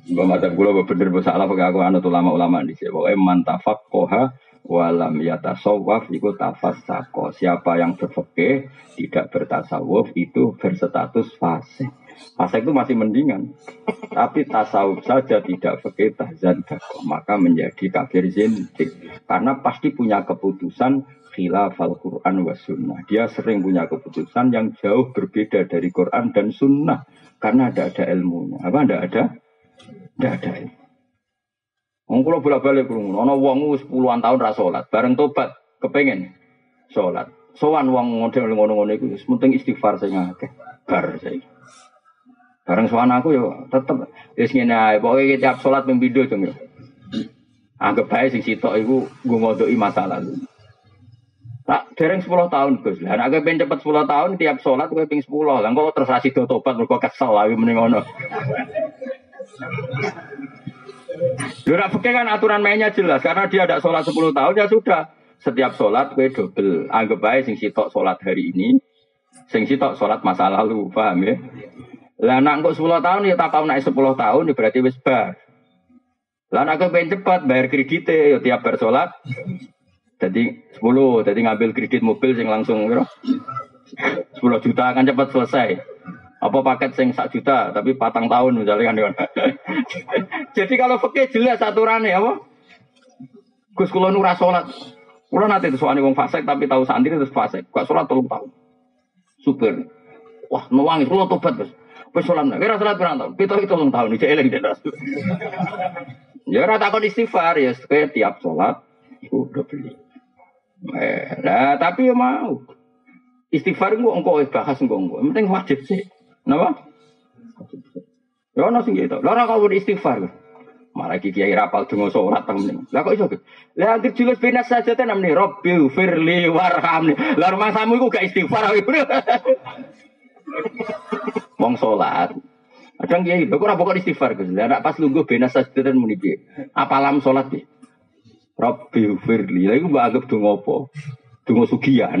Mbak Madam Gula bener bersalah pengakuan ulama-ulama di sini. Bahwa mantafak koha walam yata sawaf ikut tafas sako. Siapa yang berfekeh tidak bertasawuf itu berstatus fasih. Fasih itu masih mendingan. Tapi tasawuf saja tidak fekeh tahzan dako. Maka menjadi kafir zindik. Karena pasti punya keputusan khilaf al-Quran wa sunnah. Dia sering punya keputusan yang jauh berbeda dari Quran dan sunnah. Karena tidak ada ilmunya. Apa tidak ada? Tidak ada ya. Kalau bolak-balik ada orang 10-an tahun tidak sholat. Bareng tobat, kepengen sholat. Soan orang ngodel-ngodel itu penting istighfar saya bar saya. Bareng soan aku ya tetap ya, pokoknya tiap sholat membido ya. Anggap baik yang sitok itu gue ngodoi masalah itu. Tak dereng 10 tahun Gus. Lah nek kepen cepet 10 tahun tiap salat kowe ping 10. Lah engko terus asido tobat mergo kesel ae meneng ngono. Lho ra peke kan aturan mainnya jelas karena dia ada salat 10 tahun ya sudah. Setiap salat kowe dobel. Anggap ae sing sitok salat hari ini, sing sitok salat masa lalu, paham ya? Lah nek engko 10 tahun ya tak tau nek 10 tahun ya berarti wis bar. Lah nek kepen cepat bayar kredite ya tiap bar salat. Jadi 10, jadi ngambil kredit mobil sing langsung 10 juta kan cepat selesai. Apa paket sing 1 juta tapi patang tahun misalnya kan. Jadi kalau fikih jelas aturannya apa? Gus kula nu ra salat. Kula nate disukani wong fasik tapi tahu santri terus fasik. Kok salat 3 tahun. Super. Wah, nuwangi kula tobat, Gus. Wis salat nek ora salat pirang tahun? 7-7 tahun iki eling tenan. Ya ora takon istighfar ya tiap salat iku dobel. Nah, tapi ya mau istighfar engko bahas engko. Penting wajib sih. Napa? Ya ono sing gitu. Lha ora kok istighfar. Malah iki kiai rapal donga salat ta meneng. Lah kok iso? Lah anggere julus benas saja tenan meneh. Robbil firli warhamni. Lah rumahmu iku gak istighfar. Wong salat. Kadang kiai kok ora pokok istighfar Gus. Lah nek pas lungguh benas saja tenan muni piye? Apalam salat piye? Rabbi Firli, lha iku mbok anggap donga apa? Donga sugihan.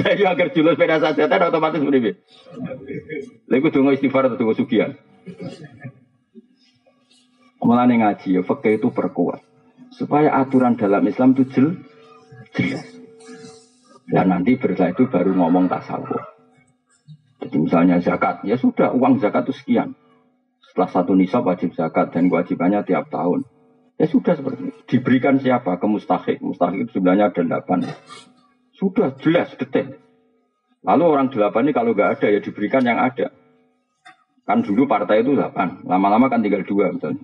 Saya agar julus beda saja ta otomatis mrene. Lha iku donga istighfar atau donga sugihan. Mulane ngaji ya fikih itu perkuat. Supaya aturan dalam Islam itu jelas. Dan nanti bersalah itu baru ngomong tasawuf. Jadi misalnya zakat, ya sudah uang zakat itu sekian. Setelah satu nisab wajib zakat dan kewajibannya tiap tahun. Ya sudah seperti itu. Diberikan siapa? Ke mustahik. Mustahik itu sebenarnya ada 8. Sudah jelas, detik. Lalu orang 8 ini kalau nggak ada ya diberikan yang ada. Kan dulu partai itu 8. Lama-lama kan tinggal 2 misalnya.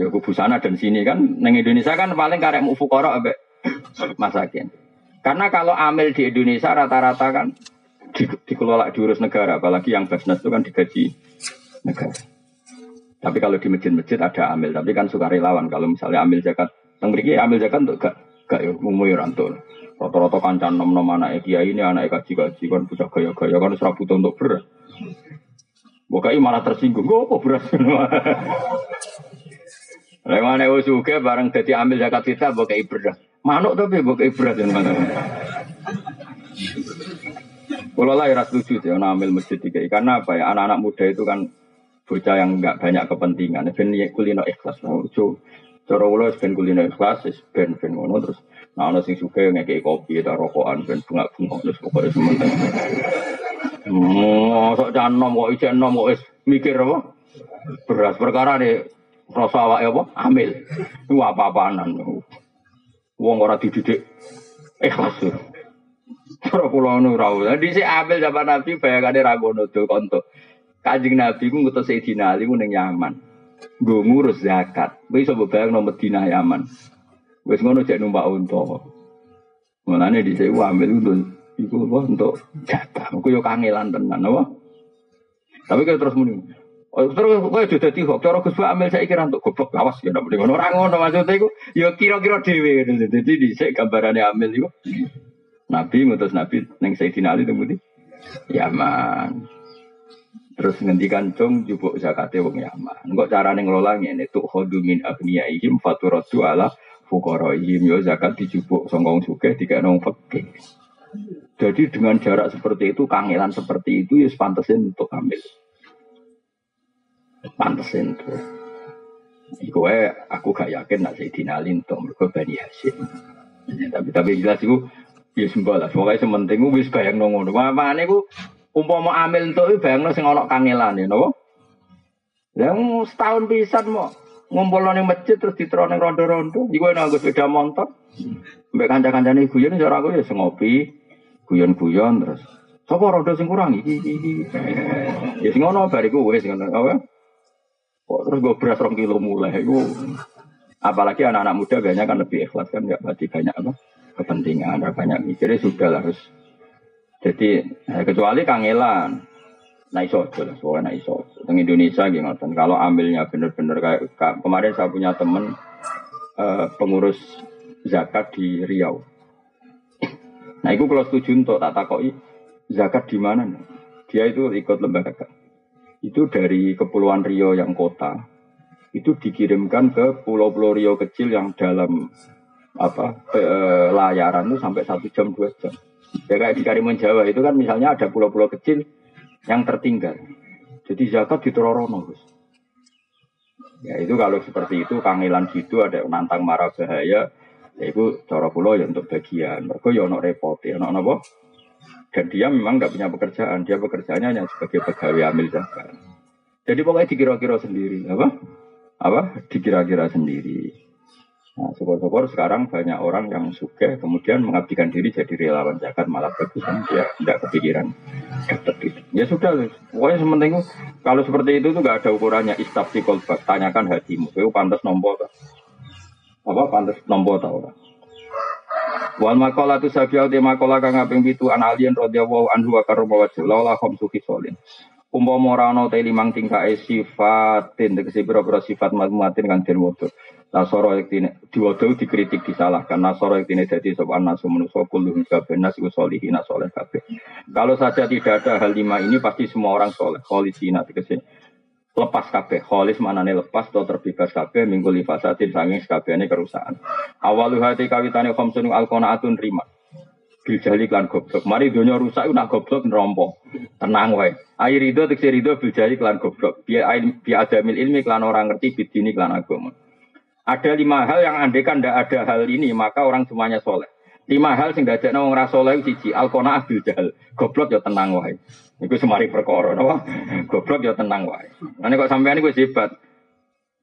Ya kubusana dan sini kan. Neng Indonesia kan paling karek mufukara sampai masakin. Karena kalau amil di Indonesia rata-rata kan dikelola diurus negara, apalagi yang basnas itu kan digaji negara. Tapi kalau di masjid-masjid ada amil, tapi kan sukarelawan. Kalau misalnya amil zakat, tengriki amil zakat untuk gak umumnya rantur. Roto-roto kancan nom-nom anak kiai ini anak kaji-kaji kan pucak gaya-gaya kan serabuta untuk beras. Bukai malah tersinggung, kok beras? Lemane usuke bareng jadi amil zakat kita bukai beras. Manuk tapi bukai beras yang mana? Kalau lah ya setuju ya ambil masjid DKI karena apa ya anak-anak muda itu kan bocah yang enggak banyak kepentingan. Ben kulino ikhlas ojo cara kula ben kulino ikhlas ben ngono terus nah ana sing suka ngekeki kopi ta rokokan ben bengak-bengok terus pokoke semeneng. Sok canom kok ijek nom kok wis mikir apa? Beras perkara nih rasa awake apa? Ambil. Iku apa-apanan. Wong ora dididik ikhlas. Cara kula ono ra. Dadi sik amil zaman Nabi bayangane ra ngono do konto. Kanjeng Nabi ku ngutus Sayyidina Ali ku ning Yaman. Nggo ngurus zakat. Wis iso bayangno Madinah Yaman. Wis ngono jek numpak unta. Mulane dhisik ku amil iku untuk jatah. Ku yo kangelan tenan apa. Tapi kaya terus muni. Terus kowe dadi kok cara Gus amil saiki ra entuk goblok awas ya ndak ngono. Ora ngono maksud e ku yo kira-kira dhewe. Dadi dhisik gambarane amil iku Nabi ngutus Nabi neng Sayyidina Ali temudi Yaman. Terus ngendikan cung jupuk zakate wong Yaman. Engko carane ngelola ngene tuk khodumin abniyaihim faturatu ala fuqaraihim yo zakat dijupuk sangka wong sugih dikene wong fakir. Jadi dengan jarak seperti itu, kangelan seperti itu, ya pantesin untuk hamil. Pantesin tuh. Iku aku gak yakin nak Sayyidina Ali untuk mergo Bani Hashim. Tapi jelas iku ya sembalah. Pokoke sementing wis bayangno ngono. Makane iku umpama hamil entuk bayangno sing ana kangelane napa? Lah setahun pisan mo ngumpulno ning masjid terus diterone ning rondo-rondo, iku nanggo sepeda motor. Mbek kanca-kancane guyon cara aku ya sing ngopi. Guyon-guyon terus. Sapa rodo sing kurang iki. Ya sing ngono bariku wis ngono apa? Kok terus go beras 2 kilo mulai iku. Apalagi anak-anak muda biasanya kan lebih ikhlas kan enggak pasti banyak apa kepentingan, ada banyak mikirnya sudahlah harus. Jadi kecuali kangelan. Nah iso aja lah, soalnya iso. Teng Indonesia gimana? Kalau ambilnya bener-bener kayak kemarin saya punya teman pengurus zakat di Riau. Nah, itu kalau setuju untuk tak takoi zakat di mana? Dia itu ikut lembaga. Itu dari Kepulauan Riau yang kota, itu dikirimkan ke pulau-pulau Riau kecil yang dalam layaran itu sampai 1 jam, 2 jam. Ya kayak di Karimun Jawa itu kan misalnya ada pulau-pulau kecil yang tertinggal. Jadi zakat ditororono, Gus. Ya itu kalau seperti itu, kangelan gitu ada nantang mara bahaya. Ya, itu cara pulau ya untuk bagian. Mereka ya ada repot, ya ada apa? Dan dia memang tidak punya pekerjaan. Dia pekerjaannya hanya sebagai pegawai amil zakat. Jadi pokoknya dikira-kira sendiri. Apa? Dikira-kira sendiri. Nah, syukur-syukur sekarang banyak orang yang sugih kemudian mengabdikan diri jadi relawan zakat. Malah bagus, dia tidak kepikiran. Ya sudah, pokoknya sementing kalau seperti itu tidak ada ukurannya. Istafti kolbak, tanyakan hatimu. Itu pantas nombor apa pantas nompo ta ora. Wal maqala tu sabiau de maqala kang kaping 7 an alien radhiyallahu anhu wa karrama wajhu laula khamsu khisalin. Umpama ora ana te 5 tingkae sifatin tegese pira-pira sifat madmuatin kang den wudu. Nasara iktine diwudu dikritik disalahkan. Nasara iktine dadi sapa nasu manusa kullu kabeh nas usolihina saleh kabeh. Kalau saja tidak ada hal 5 ini pasti semua orang saleh. Khalisina tegese lepas kabeh, kholis manane lepas atau terbebas kabeh minggu lifasatin sanging kabehane kerusakan. Awalu hati kawitane khamsun alqanaatun rima. Biljali klan goblok. Mari donya rusak iku nak goblok nerompo. Tenang wae. Ai ridho tekse ridho biljali klan goblok. Bi adamil ilmi klan orang ngerti bidini klan agama. Ada 5 hal yang andekan ndak ada hal ini maka orang semuanya soleh. 5 hal sing dadekno wong ra soleh siji alqanaah biljal. Goblok ya tenang wae. Iku semari perkara napa? Goblok ya tenang wae. Ngene kok sampeyan iku wis hebat.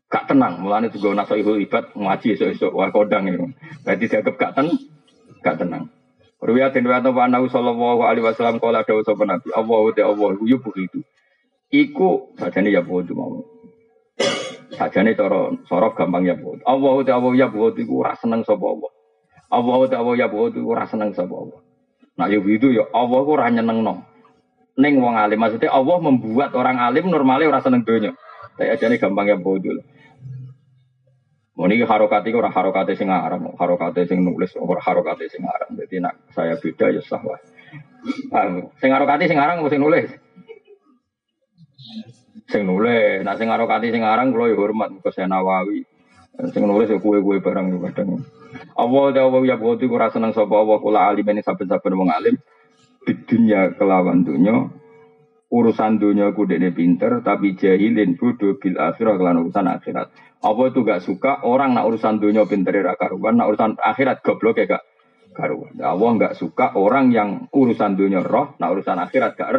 Gak tenang, mulane juga ana sohibul ibad ngaji esuk-esuk wae kondang niku. Berarti dianggap gak tenang. Ruwiyatin wa Nabi sallallahu alaihi wasallam kala dawuh sapa Nabi, Allahu ta'ala yu begitu. Iku sajane ya bodho mawon. Sajane cara sorof gampang ya bodho. Allahu ta'ala ya bodho iku ora seneng sapa Allah. Allahu ta'ala ya bodho iku ora seneng sapa Allah. Nah ya begitu ya Allah ku ora nyenengno. Neng wong alim maksudnya Allah membuat orang alim normalnya ora seneng donya. Saya ajane gampang ya bodol. Moniki harokat iku ora harokate sing aran, harokate sing nulis ora harokate sing aran. Dadi nek saya beda ya sah wae. Sing harokate sing aran mesti nulis. Sing nulis, nek sing harokate sing aran kula ya hormat Gus Nawawi. Sing nulis ya kuwe-kuwe barang yo kadang. Awal dawa ya bodol ora seneng sapa Allah kula alimene saben-saben wong alim. Di dunia kelawan dunia urusan dunia ku dene pinter tapi jahilin bodoh bil akhirat kelawan urusan akhirat. Apa itu gak suka orang nak urusan dunia pinter ra karuan, nak urusan akhirat goblok ya gak karuan. Allah gak suka orang yang urusan dunia roh, nak urusan akhirat gak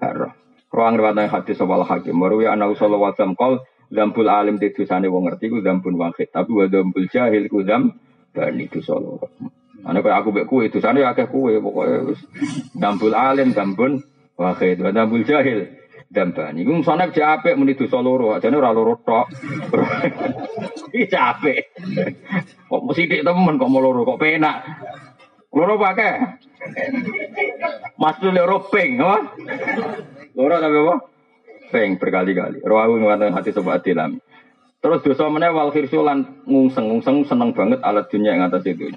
roh. Ruang riwayat hadis wal hakim waru ya annahu sallallahu alaihi wasallam qol dzambul alim tidusane wong ngerti ku dzambun wahid tapi wa dzambul jahil ku dzam dan itu sallallahu. Ana kaya aku mbek kowe dosane akeh kowe pokoke wis dambul alim dambun wae dambul jahil damban iku sonek capek muni dosa loro ajane ora loro tok iki capek kok sithik temen kok mau loro kok penak loro pakai maksud loro ping apa loro tapi apa ping berkali-kali ro aku ngatan hati sobat dilam terus dosa meneh wal khirsulan ngungseng seneng banget alat dunia yang atas itu.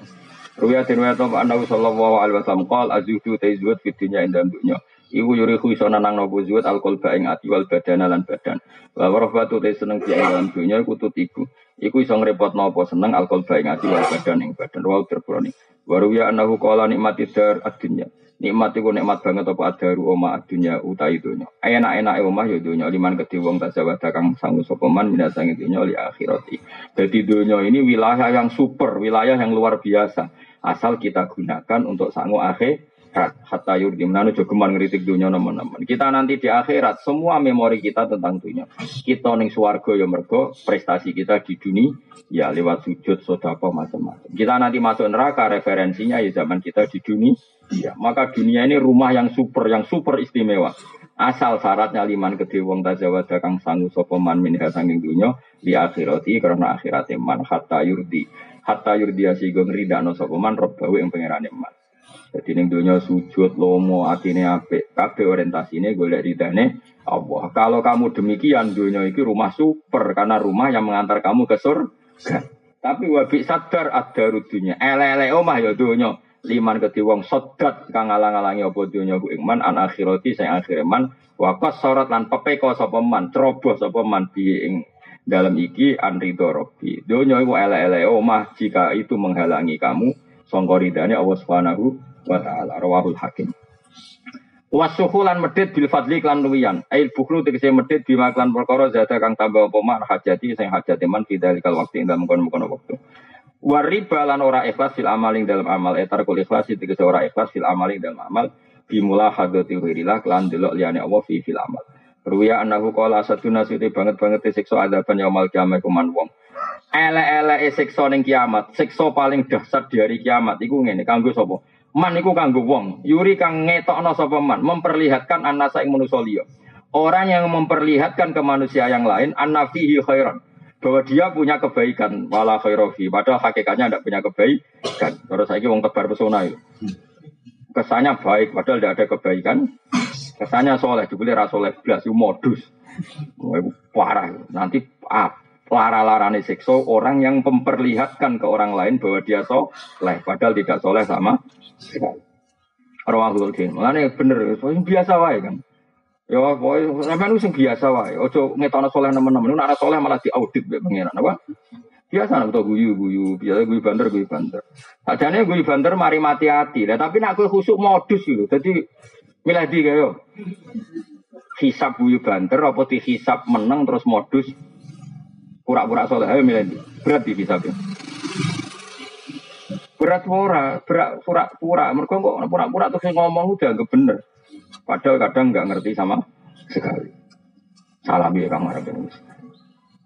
Ruwiyatin wa ta'ala Nabi sallallahu alaihi wasallam qaal azudu tazwud fi dunya indam dunya. Iku yuri khusana nang nopo zuwud alqalba ing ati wal badana lan badan. Wa warafatu ta seneng di alam dunya kutut iku. Iku iso ngrepotno apa seneng alkohol bae ngati wae badan ing badan wae terbroni. Waruya annahu qala nikmati dar ad-dunya. Nikmati ku nikmat banget apa adaru omah ad-dunya utahe dunya. Enak-enake omah ya dunya liman kedhe wong tasawada kang sangu sapa man minasange dunya li akhirati. Dadi dunya ini wilayah yang super, wilayah yang luar biasa. Asal kita gunakan untuk sangu akhirat. Hatta yurdi menanu jogeman ngritik dunya nemen-nemen. Kita nanti di akhirat semua memori kita tentang dunya. Kita ning swarga ya mergo prestasi kita di dunia ya lewat sujud, sedekah macam-macam. Kita nanti masuk neraka referensinya ya zaman kita di dunia. Ya, maka dunia ini rumah yang super istimewa. Asal syaratnya liman kedhe wong tazawada kang sangu sapa man minha sanging dunya di akhirati karena akhirate man hatta yurdi. Hatta yurdiasi go ngridakno sapa man robbawe ing pangerane man. Dadi ning donya sujud lomo atine apik, kabeh orientasine golek ridane Allah. Kalau kamu demikian donya iki rumah super karena rumah yang mengantar kamu ke surga. Tapi wa bi sadar ad-darud dunya. Elele omah ya donya liman kedhe wong sedat kang ngalang-alangi apa donya ku ing man an akhirati sing akhire man wa qasarat lan pepeka sapa man, ceroboh sapa man bi ing dalam iki anridho robbi. Dunia iku elek-elek omah jika itu menghalangi kamu sangka ridane Allah Subhanahu wa taala. Rawahul Hakim. Wasukhulan medhit bil fadli lan luwian. Ail bukhlu tegese medhit bima lan perkara zada kang tambah apa mak hajati sing hajate men fidzalikal waqti ing dalem kono-kono wektu. Wariba lan ora ikhlas fil amaling dalam amal etar kul ikhlas tegese ora ikhlas fil amaling dalam amal bimula hadati wirillah lan delok liyane Allah fi fil amal. Ruya anakku kala satu nasiti banget-banget siksa adaban yaumal kiamat kuman wong. Elek-eleke siksa ning kiamat, siksa paling dahsyat di hari kiamat iku ngene, kanggo sapa? Man iku kanggo wong, yuri kang ngetokno sapa man, memperlihatkan annasa ing manusa liya. Orang yang memperlihatkan ke manusia yang lain annafihi khairan, bahwa dia punya kebaikan, wala khairofi, padahal hakikatnya ndak punya kebaikan. Terus saiki wong kebar pesona yo. Kesannya baik padahal ndak ada kebaikan. Kesannya soleh, dibeli rasoleh belas, modus. Parah, nanti lara-larane siksa orang yang memperlihatkan ke orang lain bahwa dia soleh, padahal tidak soleh sama. Rawahul Hakim, makanya bener, biasa wae kan. Ya, sampean wis biasa wae, ojo ngetokno soleh nemen-nemen, nek ana soleh malah diaudit mbek pangeran, apa? Biasa nek guyu-guyu, biasa guyu banter. Sajane guyu banter mari mati hati. Lah tapi nek kowe khusuk modus lho. Dadi milah di kaya hisap buyu banter apa dihisap meneng terus modus pura-pura soleh ayo milah di berat di hisapnya berat pura mereka kok pura-pura terus ngomong udah nggak bener padahal kadang nggak ngerti sama sekali salah biar kamu harapin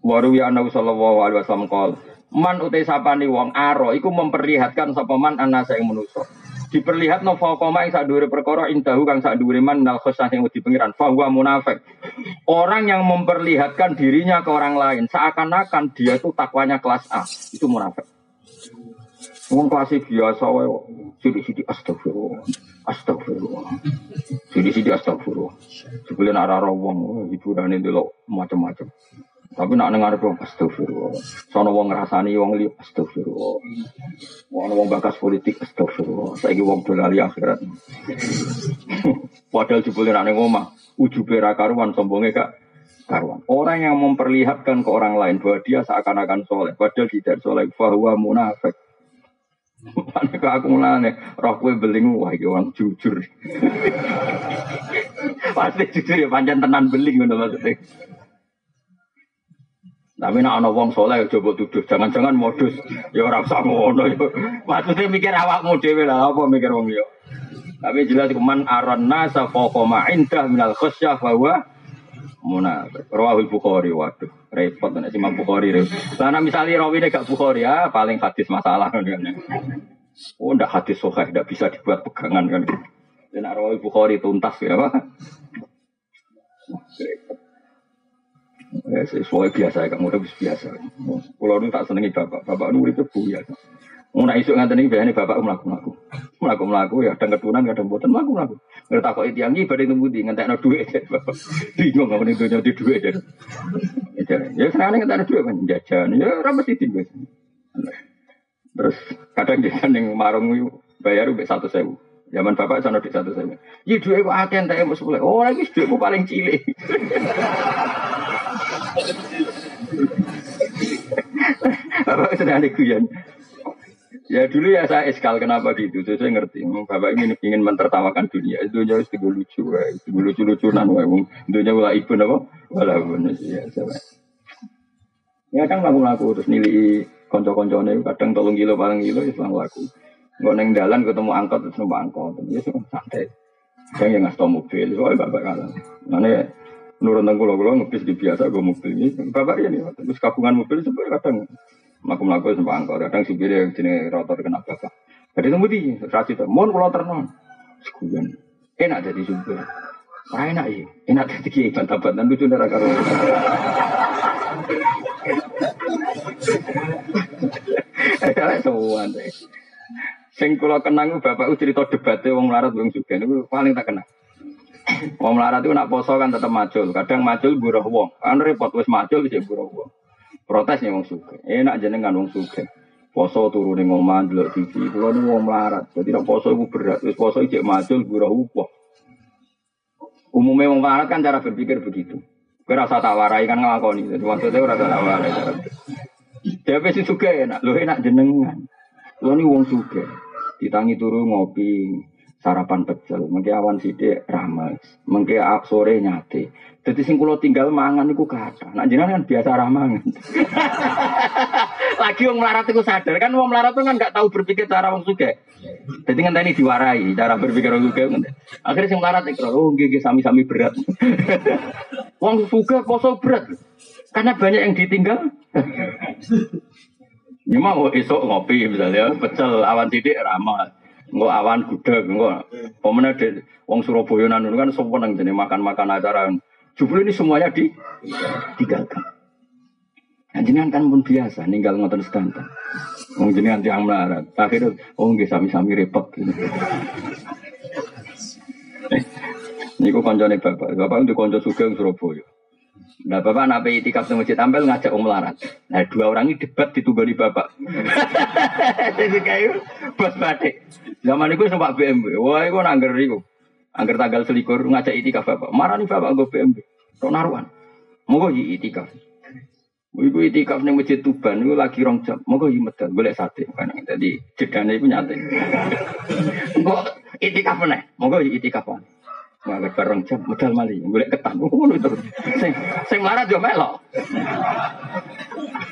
waruya anahu sallallahu alaihi wasallam qol man utai sapani wong aro iku memperlihatkan sapa man anasa yang manusa diperlihat no faqoma ing sadure perkara indahu kang sadure man nal khosah sing wedi pengiran fa huwa munafik. Orang yang memperlihatkan dirinya ke orang lain seakan-akan dia itu takwanya kelas A, itu munafik. Wong kelas biasa wae sithik-sithik astagfirullah. Sithik-sithik astagfirullah. Sebelene arah-arah wong hiburane delok macam-macam. Tapi nak dengar dong, astagfirullah. Sono wong ngrasani wong liya, astagfirullah. Ono wong bakas politik, astagfirullah. Saiki wong dolali akhirat. Padahal jebule nak ning omah, ujube ra karuan sombonge gak karuan. Orang yang memperlihatkan ke orang lain bahwa dia seakan-akan soleh, padahal tidak soleh, bahwa munafik. Mane kok aku mulane roh kowe beling wah iki wong jujur. Pasti jujur ya pancen tenan beling ngono maksudnya. Tapi nak ana wong saleh coba tuduh jangan-jangan modus ya ora usah ngono ya. Maksudnya mikir awakmu dhewe lah apa mikir wong liya. Tapi jelas man arana safaqama indah minal khasyah wa huwa munafik. Rawahul Bukhari waduh repot nek Imam Bukhari. Lah nek misale rawine gak Bukhari ya paling hadis masalah kan. Oh ndak hadis sahih ndak bisa dibuat pegangan kan. Nek rawahul Bukhari tuntas ya apa. Ya, sesuai biasa, kamu udah biasa. Kalau lu tak senengi bapak lu itu buaya. Muna isuk nganten iki biasane bapak mlaku-mlaku. Mlaku-mlaku ya kadang ketunan kadang mboten mlaku-mlaku. Nek takoki tiyang iki badhe nunggu ndi ngentekno dhuwit bapak. Bingung ngene donya di dhuwit. Ya senengane ngentekno dhuwit kan jajan. Ya ora mesti diwes. Terus kadang jajan ning marung bayar mbek 100.000. Zaman bapak sana di 100.000. Iki dhuwit kok akeh entek mbok 10. Ora iki dhuwitku paling cilik. Bapak senang diguyon. Ya dulu ya saya eskal kenapa gitu, saya ngerti. Bapak ingin mentertawakan dunia, itu jauh sego lucu, sego lucu-lucunan wae wong. Dunia wala ibu napa? Wala bener ya sama. Ya kan laku-laku terus nilii kanca-kancane kadang 3 kilo barang kilo wis laku. Engko ning dalan ketemu angkot terus numpak angkot. Ya santai. Saya yang ngasih mobil, soalnya bapak kalah. Makanya menurut tengkulah-kulah ngebis di biasa gue mobil ini. Bapak ya nih, terus kabungan mobil sebenarnya kadang makum-laku sama angkor, kadang supirnya jenis rotor kena bapak. Jadi itu putih, rasih itu, mohon pulau ternon. Sekujan, enak jadi supir. Wah enak ya, enak jadi kayak bantah-bantahan lucu neraka. Hahaha, semua deh. Sing kula kenang bapakku cerita debate wong melarat wong sugih niku paling tak kenang. Wong melarat iku nak poso kan tetep majul, kadang majul buruh wong. Kan repot wis majul wis buruh wong. Protes ning wong sugih. Enak jenengan wong sugih. Poso turu ning omah delok TV. Kula niku wong melarat, dadi nek poso iku berat, wis poso iki majul buruh wong. Umume wong melarat kan cara berpikir begitu. Kowe rasa tak warai kan nglakoni. Maksudnya ora tak warai. Dewe sing sugih enak, lho enak jenengan. Lo ini wong suge, ditangi turu ngopi, sarapan pecel, mengke awan sidik rames, mengke sore nyate. Jadi sing kulo tinggal mangan niku kata, nak jenengan kan biasa ramangan. Lagi wong melarat itu sadar kan, wong melarat itu kan nggak tahu berpikir cara wong suge. Jadi ngenteni diwarai cara berpikir wong suge. Akhirnya sing melarat itu, oh gigi sami-sami berat. Wong suge poso berat, karena banyak yang ditinggal. Cuma mau esok ngopi misalnya, pecel awan titik ramah, nggak awan gudeg, nggak. Pemenang di Wong Surabaya nanun kan semua nang jadi makan-makan acara. Jubel ini semuanya ditinggalkan. Nah, jenengan kan pun biasa, ninggal ngoten sedanten. Wong jenengan tiang melarat, akhirnya oh nggih sami-sami repot. Niku kancane bapak, bapak itu kanca sugih Surabaya. Nah bapak nak pergi tikaf di masjid Ampel ngajak Om Larat. Nah dua orang ini debat ditunggali bapak. Jadi kayu bos batik. Zaman itu sempat BMW. Wah itu angger itu. Angger tanggal selikur ngajak itikaf bapak. Marah nih bapak gue BMW. Kau naruhan. Mau gue itikaf. Ibu itikaf di masjid Tuban. Ibu lagi rongjam. Mau gue medal. Gue liat sate. Karena tadi jedanya itu nyate. Gue itikaf nih. Mau gue itikaf nih. Malah bareng jam modal mali golek ketan ngono terus sing melarat yo melok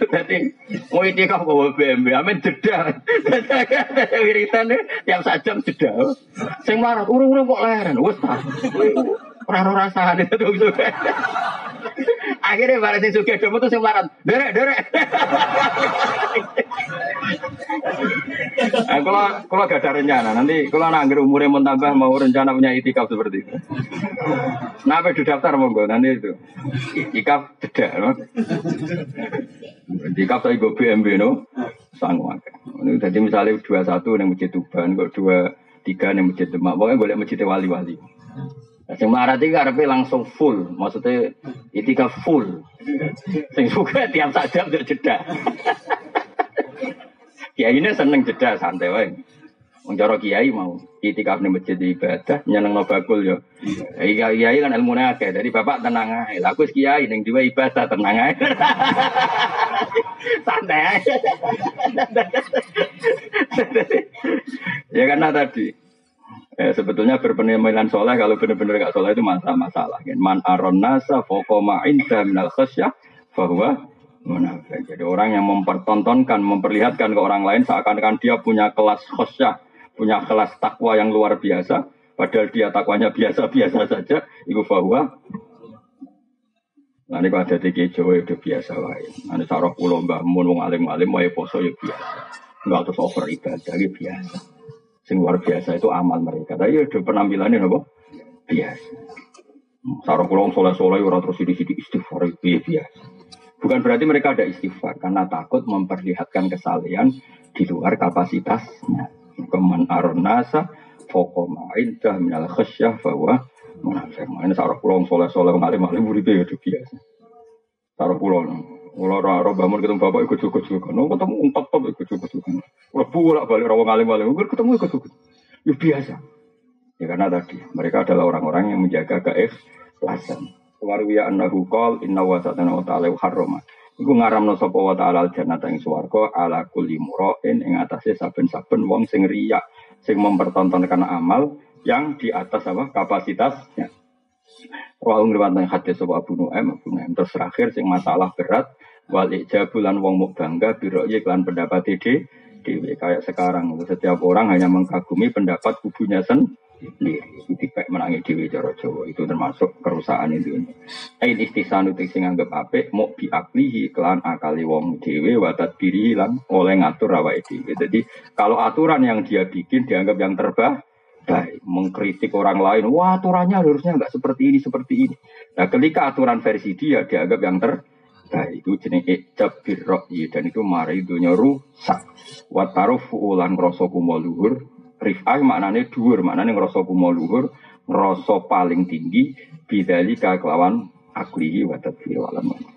dadi kowe iki kok bawa BMW amen jedha wiritane tiap sak jam jedha sing melarat urung-urung kok leren wis ta ora ora rasane terus akhire bareng sing sugih demo terus sing melarat derek-derek kalau gak ada rencana, nanti kalau nanggir umurnya mau tambah, mau rencana punya itikaf seperti itu. Nah, apa daftar monggo, nanti itu itikaf tidak, no? Itikaf saya go BMB, no? Sanggup. Jadi misalnya 21 yang masjid Tuban, kok 23 yang masjid Demak, pokoknya boleh masjid wali-wali. Sing melarat iki karepe langsung full, maksudnya itikaf full. Sing suka tiap sak jam jeda. Kiai ini seneng jeda santai wae. Wong cara kiai mau itikaf ning masjid ibadah nyenengno bakul yo. Ya. Kiai kan ilmune akeh. Dadi bapak tenang ae. Lah aku kiai ning dhewe ibadah tenang ae. Santai ae. Ya karena tadi sebetulnya berpenilaian soleh kalau benar-benar enggak soleh itu masalah kan. Man aron nasa faqama inda minal khasyah bahwa munafik. Jadi orang yang mempertontonkan, memperlihatkan ke orang lain seakan-akan dia punya kelas khosyah, punya kelas takwa yang luar biasa, padahal dia takwanya biasa-biasa saja. Iku bahwa, nanti kalau ada tiga Jawa itu biasa lain. Nanti sarok pulau Mbah Mun, wong alim-alim, wae poso ya biasa. Enggak terus over ibadah, itu biasa. Sing luar biasa itu amal mereka. Tapi itu penampilannya apa? Biasa. Sarok pulau soleh-soleh orang terus sidik-sidik istighfar itu biasa. Bukan berarti mereka ada istighfar, karena takut memperlihatkan kesalahan di luar kapasitasnya. Keman aron nasa, fokoma indah minal khasyah bahwa munafik. Ini sarap pulau, soleh-soleh, ngalim-ngalim, muridnya itu biasa. Sarap pulau, kalau orang-orang bangun ketemu bapak, ikut juga-juga. Ketemu ungkap-ungkap, ikut juga-juga. Kalau pulak balik, orang ngalim-ngalim, ketemu ikut-juga. Ya biasa. Ya karena tadi, mereka adalah orang-orang yang menjaga keikhlasan. Warwiya annahu qol inna wa ta'ala wa ta'ala harrama Iku ngaramno sapa wa ta'ala aljannata ing swarga ala kulli mura'in ing atase saben-saben wong sing riya, sing mempertontonkan amal yang di atas apa kapasitasnya. Wa ngriwatan hadis sapa Abu Nu'aim terakhir sing masalah berat wal ijabulan wong muk bangga biroye lan pendapat dhewe kayak sekarang setiap orang hanya mengagumi pendapat kubunya sendiri. Dipek menangi dhewe cara Jawa itu termasuk kerusakan itu. Ain istisanu teng sing anggap apik mok biaklihi kelan akali wong dhewe wa tadbiri lan oleh ngatur awake dhewe. Jadi kalau aturan yang dia bikin dianggap yang terbaik, mengkritik orang lain, wah aturannya harusnya enggak seperti ini. Nah, ketika aturan versi dia dianggap yang terbaik itu jenenge tabir ra'yi dan itu mari dunya rusak. Wa tarufu lan rasaku maluhur rifai maknanya dhuwur, maknanya ngerasa kumo luhur, ngerasa paling tinggi, bidali kelawan aklihi wa tadbir wa'lam.